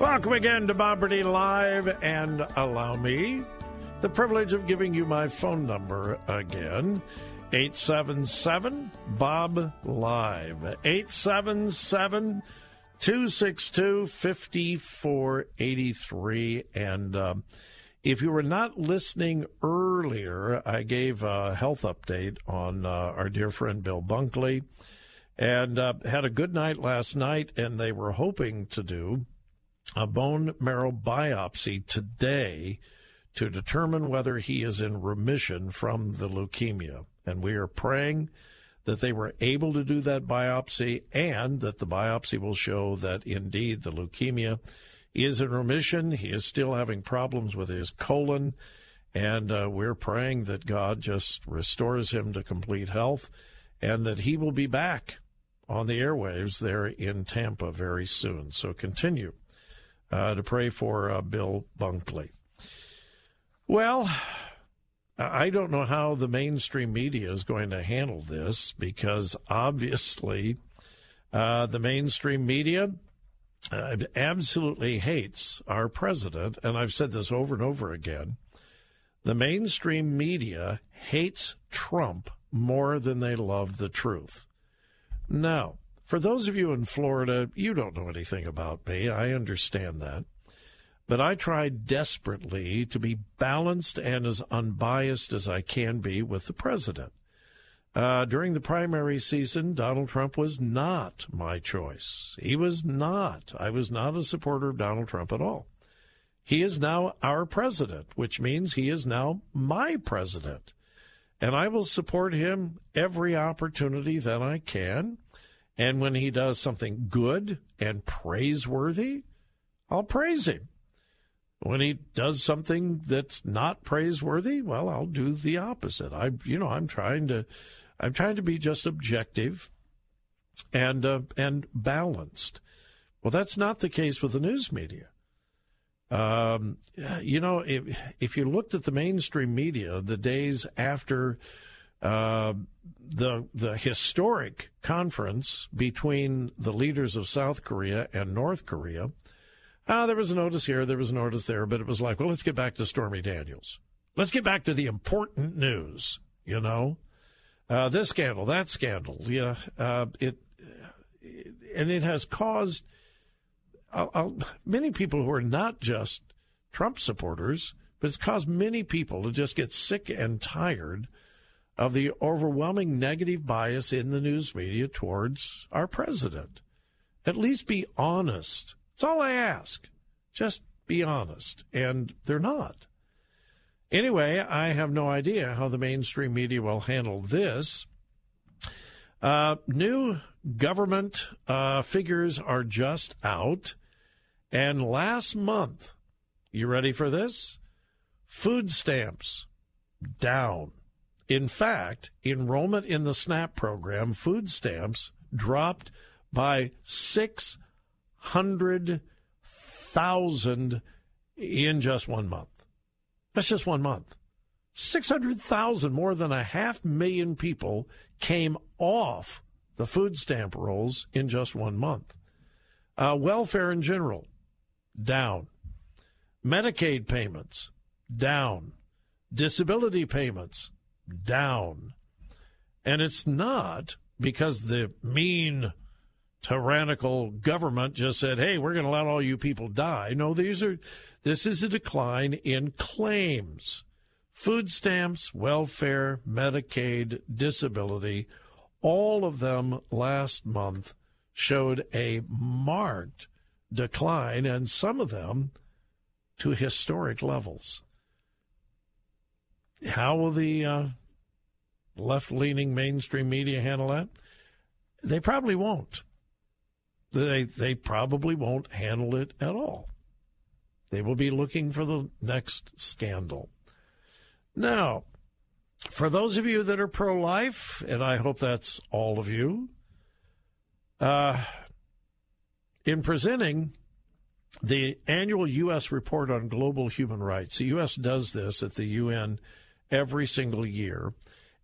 Welcome again to Bob Burney Live, and allow me the privilege of giving you my phone number again, 877-BOB-LIVE, 877-262-5483. And if you were not listening earlier, I gave a health update on our dear friend Bill Bunkley, and had a good night last night, and they were hoping to do a bone marrow biopsy today to determine whether he is in remission from the leukemia. And we are praying that they were able to do that biopsy and that the biopsy will show that indeed the leukemia is in remission. He is still having problems with his colon, and we're praying that God just restores him to complete health and that he will be back on the airwaves there in Tampa very soon. So continue to pray for Bill Bunkley. Well, I don't know how the mainstream media is going to handle this, because obviously the mainstream media absolutely hates our president. And I've said this over and over again. The mainstream media hates Trump more than they love the truth. Now, for those of you in Florida, you don't know anything about me. I understand that. But I try desperately to be balanced and as unbiased as I can be with the president. During the primary season, Donald Trump was not my choice. He was not. I was not a supporter of Donald Trump at all. He is now our president, which means he is now my president. And I will support him every opportunity that I can. And when he does something good and praiseworthy, I'll praise him. When he does something that's not praiseworthy, well, I'll do the opposite. I'm trying to be just objective and balanced. Well, that's not the case with the news media. If you looked at the mainstream media the days after the historic conference between the leaders of South Korea and North Korea, there was a notice here, there was a notice there, but it was like, well, let's get back to Stormy Daniels. Let's get back to the important news, you know, this scandal, that scandal. Yeah, it has caused many people who are not just Trump supporters, but it's caused many people to just get sick and tired of the overwhelming negative bias in the news media towards our president. At least be honest. That's all I ask. Just be honest. And they're not. Anyway, I have no idea how the mainstream media will handle this. New government figures are just out. And last month, you ready for this? Food stamps down. In fact, enrollment in the SNAP program, food stamps, dropped by 600,000 in just 1 month. That's just 1 month. 600,000, more than 500,000 people came off the food stamp rolls in just 1 month. Welfare in general, down. Medicaid payments, down. Disability payments, down. And it's not because the mean, tyrannical government just said, hey, we're going to let all you people die. No, this is a decline in claims. Food stamps, welfare, Medicaid, disability, all of them last month showed a marked decline, and some of them to historic levels. How will the left-leaning mainstream media handle that? They probably won't. They probably won't handle it at all. They will be looking for the next scandal. Now, for those of you that are pro-life, and I hope that's all of you, in presenting the annual U.S. report on global human rights, the U.S. does this at the UN every single year,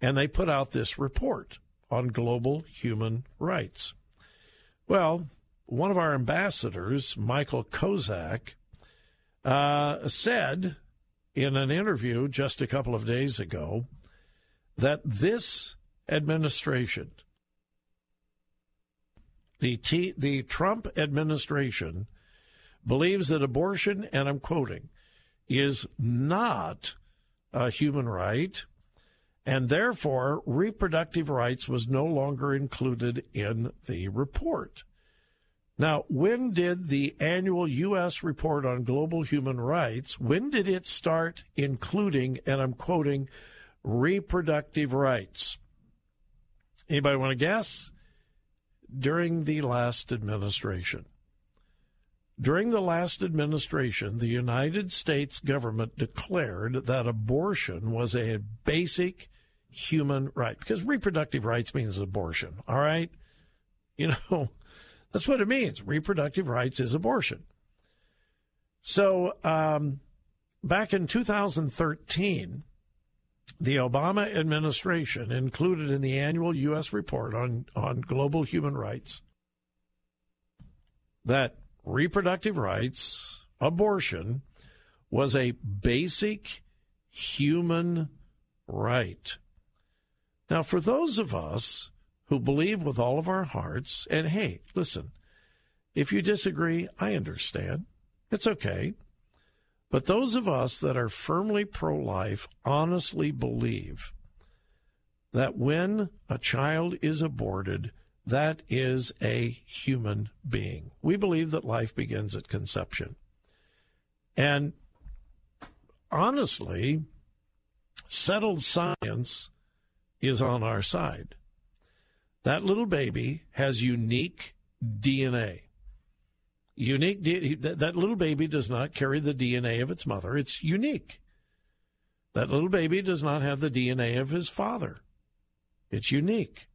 and they put out this report on global human rights. Well, one of our ambassadors, Michael Kozak, said in an interview just a couple of days ago that this administration, the Trump administration, believes that abortion, and I'm quoting, is not a human right, and therefore reproductive rights was no longer included in the report. Now, when did the annual U.S. report on global human rights, when did it start including, and I'm quoting, reproductive rights? Anybody want to guess? During the last administration. During the last administration, the United States government declared that abortion was a basic human right, because reproductive rights means abortion, all right? You know, that's what it means. Reproductive rights is abortion. So back in 2013, the Obama administration included in the annual U.S. report on global human rights that reproductive rights, abortion, was a basic human right. Now, for those of us who believe with all of our hearts, and hey, listen, if you disagree, I understand. It's okay. But those of us that are firmly pro-life honestly believe that when a child is aborted, that is a human being. We believe that life begins at conception. And honestly, settled science is on our side. That little baby has unique DNA. That little baby does not carry the DNA of its mother. It's unique. That little baby does not have the DNA of his father. It's unique.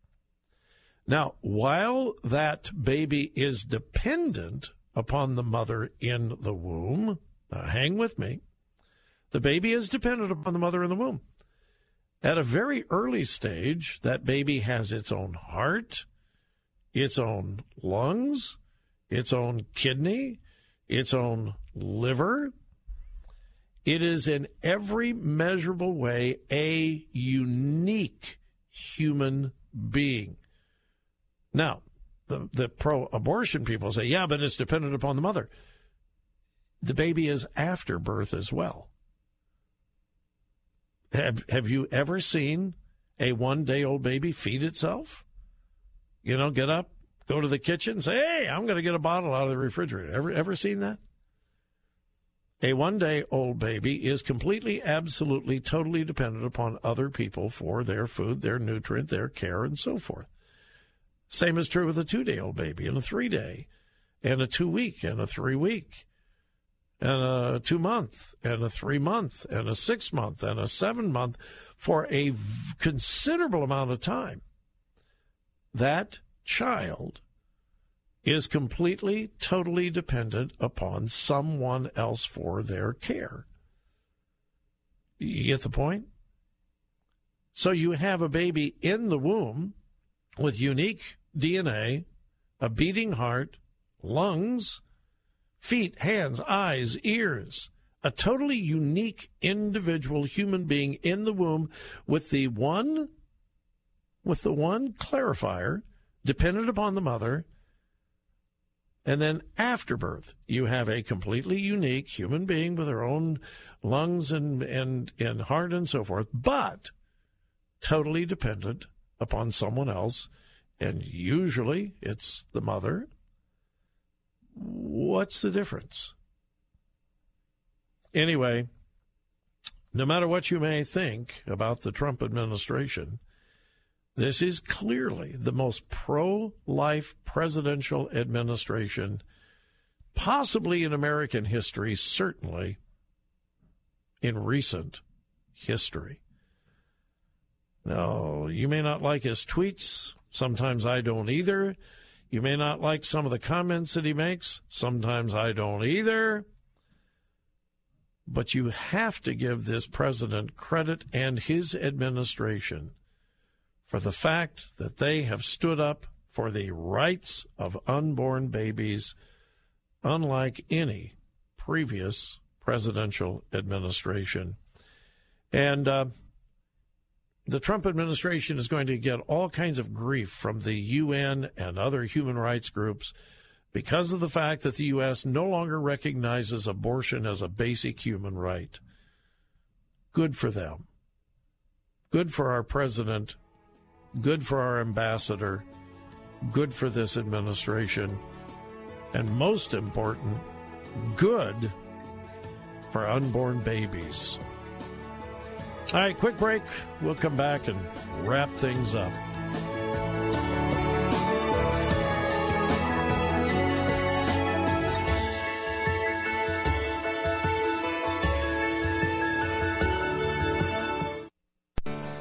Now, while that baby is dependent upon the mother in the womb, now hang with me, the baby is dependent upon the mother in the womb. At a very early stage, that baby has its own heart, its own lungs, its own kidney, its own liver. It is in every measurable way a unique human being. Now, the pro-abortion people say, yeah, but it's dependent upon the mother. The baby is after birth as well. Have you ever seen a one-day-old baby feed itself? You know, get up, go to the kitchen and say, hey, I'm going to get a bottle out of the refrigerator. Ever seen that? A one-day-old baby is completely, absolutely, totally dependent upon other people for their food, their nutrient, their care, and so forth. Same is true with a two-day-old baby and a three-day and a two-week and a three-week and a 2-month and a 3-month and a 6-month and a 7-month for a considerable amount of time. That child is completely, totally dependent upon someone else for their care. You get the point? So you have a baby in the womb with unique DNA, a beating heart, lungs, feet, hands, eyes, ears, a totally unique individual human being in the womb with the one clarifier, dependent upon the mother. And then after birth, you have a completely unique human being with her own lungs and heart and so forth, but totally dependent upon someone else, and usually it's the mother. What's the difference? Anyway, no matter what you may think about the Trump administration, this is clearly the most pro-life presidential administration possibly in American history, certainly in recent history. Now, you may not like his tweets. Sometimes I don't either. You may not like some of the comments that he makes. Sometimes I don't either. But you have to give this president credit and his administration for the fact that they have stood up for the rights of unborn babies, unlike any previous presidential administration. And the Trump administration is going to get all kinds of grief from the UN and other human rights groups because of the fact that the U.S. no longer recognizes abortion as a basic human right. Good for them. Good for our president. Good for our ambassador, good for this administration, and most important, good for unborn babies. All right, quick break. We'll come back and wrap things up.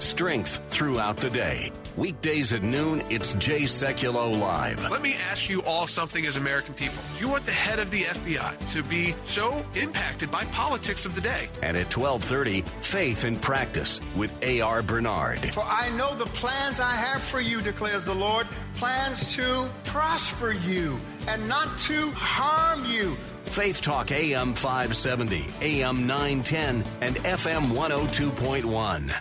Strength throughout the day. Weekdays at noon, it's Jay Sekulow Live. Let me ask you all something as American people. You want the head of the FBI to be so impacted by politics of the day. And at 12:30, Faith in Practice with A.R. Bernard. For I know the plans I have for you, declares the Lord, plans to prosper you and not to harm you. Faith Talk AM 570, AM 910, and FM 102.1.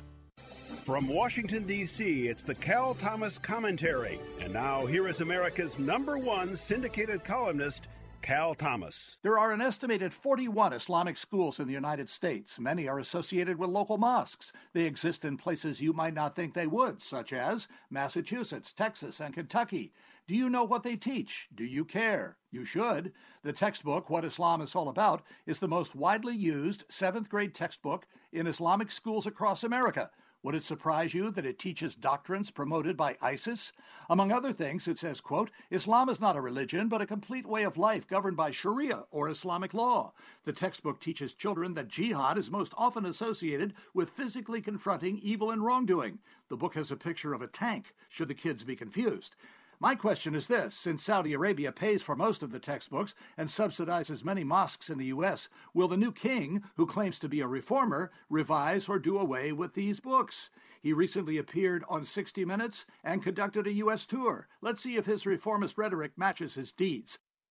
From Washington, D.C., it's the Cal Thomas Commentary. And now, here is America's #1 syndicated columnist, Cal Thomas. There are an estimated 41 Islamic schools in the United States. Many are associated with local mosques. They exist in places you might not think they would, such as Massachusetts, Texas, and Kentucky. Do you know what they teach? Do you care? You should. The textbook, What Islam is All About, is the most widely used 7th grade textbook in Islamic schools across America. Would it surprise you that it teaches doctrines promoted by ISIS? Among other things, it says, quote, Islam is not a religion, but a complete way of life governed by Sharia or Islamic law. The textbook teaches children that jihad is most often associated with physically confronting evil and wrongdoing. The book has a picture of a tank, should the kids be confused. My question is this, since Saudi Arabia pays for most of the textbooks and subsidizes many mosques in the U.S., will the new king, who claims to be a reformer, revise or do away with these books? He recently appeared on 60 Minutes and conducted a U.S. tour. Let's see if his reformist rhetoric matches his deeds.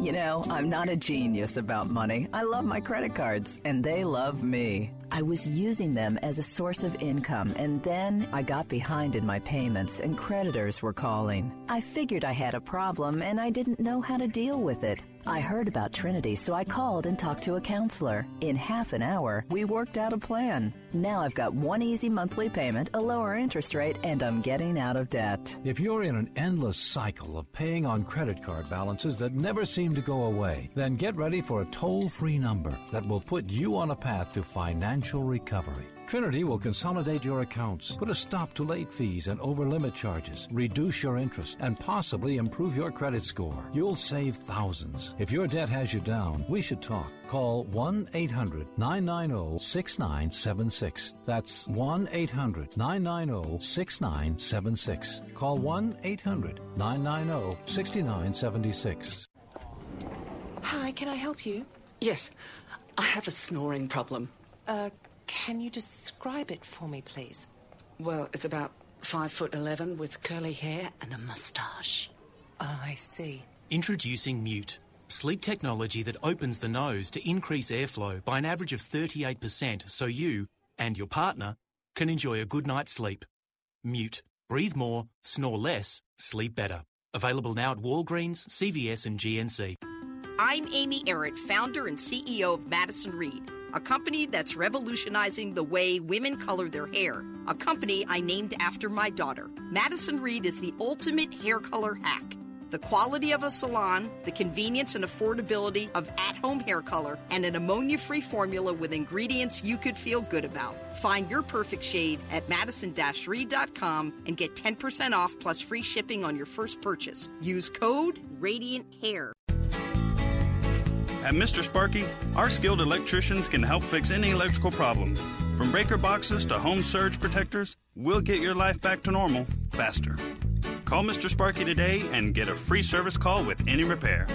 You know, I'm not a genius about money. I love my credit cards, and they love me. I was using them as a source of income, and then I got behind in my payments, and creditors were calling. I figured I had a problem, and I didn't know how to deal with it. I heard about Trinity, so I called and talked to a counselor. In half an hour, we worked out a plan. Now I've got one easy monthly payment, a lower interest rate, and I'm getting out of debt. If you're in an endless cycle of paying on credit card balances that never seem to go away, then get ready for a toll-free number that will put you on a path to financial recovery. Trinity will consolidate your accounts, put a stop to late fees and over-limit charges, reduce your interest, and possibly improve your credit score. You'll save thousands. If your debt has you down, we should talk. Call 1-800-990-6976. That's 1-800-990-6976. Call 1-800-990-6976. Hi, can I help you? Yes, I have a snoring problem. Can you describe it for me, please? Well, it's about 5'11" with curly hair and a mustache. Oh, I see. Introducing Mute, sleep technology that opens the nose to increase airflow by an average of 38% so you and your partner can enjoy a good night's sleep. Mute. Breathe more, snore less, sleep better. Available now at Walgreens, CVS and GNC. I'm Amy Errett, founder and CEO of Madison Reed, a company that's revolutionizing the way women color their hair, a company I named after my daughter. Madison Reed is the ultimate hair color hack. The quality of a salon, the convenience and affordability of at-home hair color, and an ammonia-free formula with ingredients you could feel good about. Find your perfect shade at madison-reed.com and get 10% off plus free shipping on your first purchase. Use code RADIANTHAIR. At Mr. Sparky, our skilled electricians can help fix any electrical problems. From breaker boxes to home surge protectors, we'll get your life back to normal faster. Call Mr. Sparky today and get a free service call with any repair.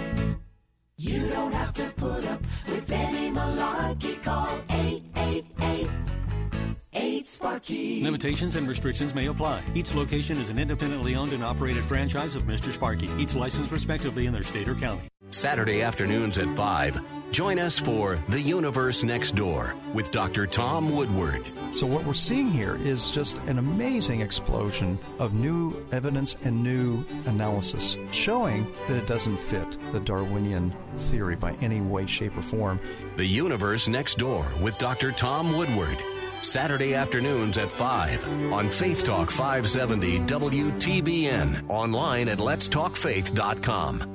You don't have to put up with any malarkey. Call 888-8-SPARKY. Limitations and restrictions may apply. Each location is an independently owned and operated franchise of Mr. Sparky. Each licensed respectively in their state or county. Saturday afternoons at 5, join us for The Universe Next Door with Dr. Tom Woodward. So what we're seeing here is just an amazing explosion of new evidence and new analysis showing that it doesn't fit the Darwinian theory by any way, shape, or form. The Universe Next Door with Dr. Tom Woodward. Saturday afternoons at 5 on Faith Talk 570 WTBN. Online at letstalkfaith.com.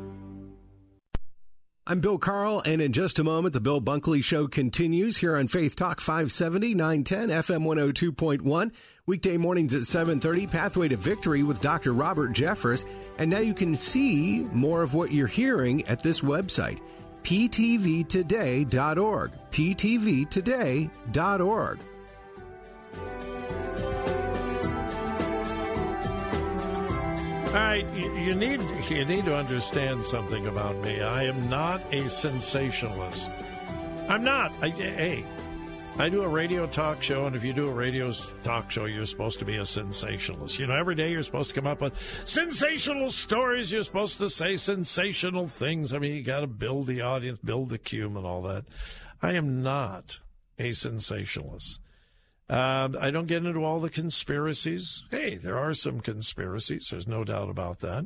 I'm Bill Carl, and in just a moment, the Bill Bunkley Show continues here on Faith Talk 570, 910, FM 102.1. Weekday mornings at 7:30, Pathway to Victory with Dr. Robert Jeffress. And now you can see more of what you're hearing at this website, ptvtoday.org, ptvtoday.org. All right, you need to understand something about me. I am not a sensationalist. I'm not. I do a radio talk show, and if you do a radio talk show, you're supposed to be a sensationalist. You know, every day you're supposed to come up with sensational stories. You're supposed to say sensational things. I mean, you got to build the audience, build the cume and all that. I am not a sensationalist. I don't get into all the conspiracies. Hey, there are some conspiracies. There's no doubt about that.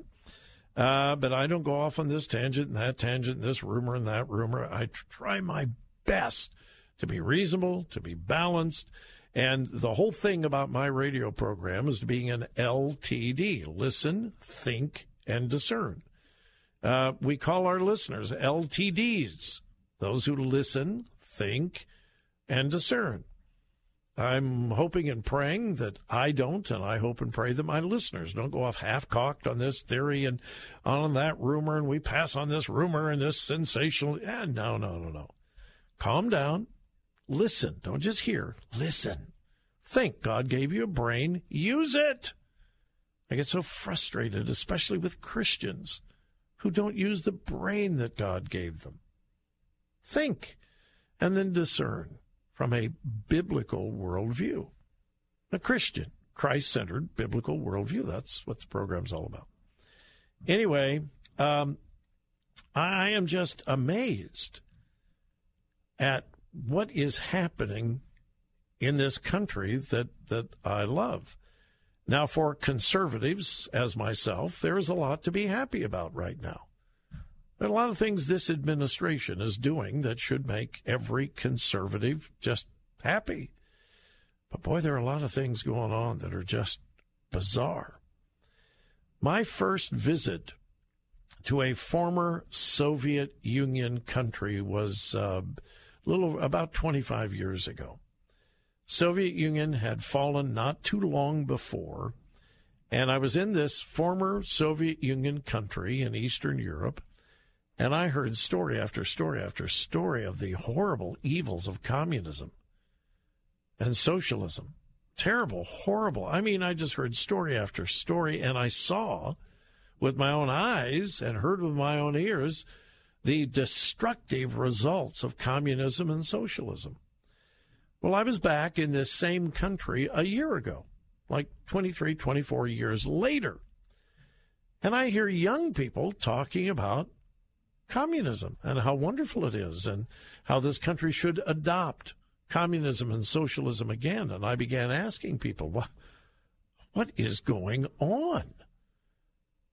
But I don't go off on this tangent and that tangent, this rumor and that rumor. I try my best to be reasonable, to be balanced. And the whole thing about my radio program is being an LTD, listen, think, and discern. We call our listeners LTDs, those who listen, think, and discern. I'm hoping and praying that I don't, and I hope and pray that my listeners don't go off half-cocked on this theory and on that rumor, and we pass on this rumor and this sensational. No. Calm down. Listen. Don't just hear. Listen. Think. God gave you a brain. Use it. I get so frustrated, especially with Christians who don't use the brain that God gave them. Think, and then discern. From a biblical worldview, a Christian, Christ-centered biblical worldview. That's what the program's all about. Anyway, I am just amazed at what is happening in this country that I love. Now, for conservatives, as myself, there is a lot to be happy about right now. There are a lot of things this administration is doing that should make every conservative just happy. But, boy, there are a lot of things going on that are just bizarre. My first visit to a former Soviet Union country was about 25 years ago. Soviet Union had fallen not too long before, and I was in this former Soviet Union country in Eastern Europe, and I heard story after story after story of the horrible evils of communism and socialism. Terrible, horrible. I mean, I just heard story after story, and I saw with my own eyes and heard with my own ears the destructive results of communism and socialism. Well, I was back in this same country a year ago, like 23, 24 years later, and I hear young people talking about communism and how wonderful it is and how this country should adopt communism and socialism again. And I began asking people, what is going on?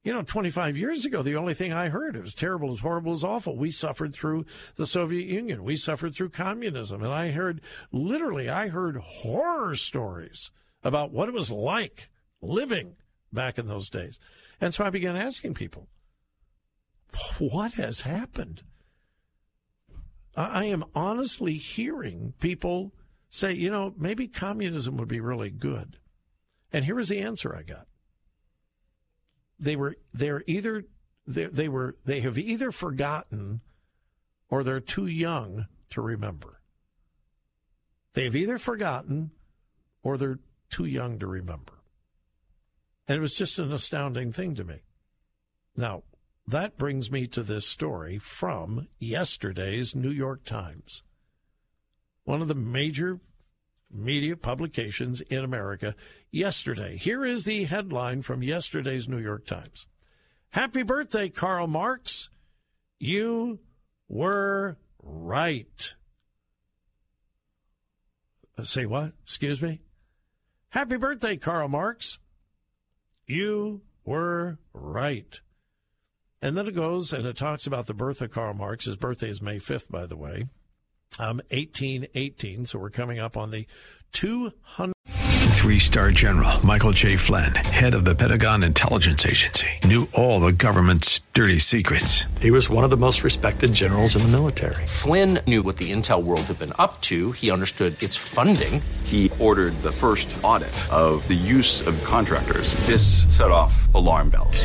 25 years ago, the only thing I heard, it was terrible, it was horrible, it was awful. We suffered through the Soviet Union. We suffered through communism. And I heard horror stories about what it was like living back in those days. And so I began asking people, what has happened? I am honestly hearing people say, maybe communism would be really good. And here was the answer I got. They have either forgotten or they're too young to remember. They've either forgotten or they're too young to remember. And it was just an astounding thing to me. Now, that brings me to this story from yesterday's New York Times, one of the major media publications in America yesterday. Here is the headline from yesterday's New York Times. Happy birthday, Karl Marx. You were right. Say what? Excuse me? Happy birthday, Karl Marx. You were right. And then it goes and it talks about the birth of Karl Marx. His birthday is May 5th, by the way. 1818, so we're coming up on the 200. 3-star General Michael J. Flynn, head of the Pentagon Intelligence Agency, knew all the government's dirty secrets. He was one of the most respected generals in the military. Flynn knew what the intel world had been up to. He understood its funding. He ordered the first audit of the use of contractors. This set off alarm bells.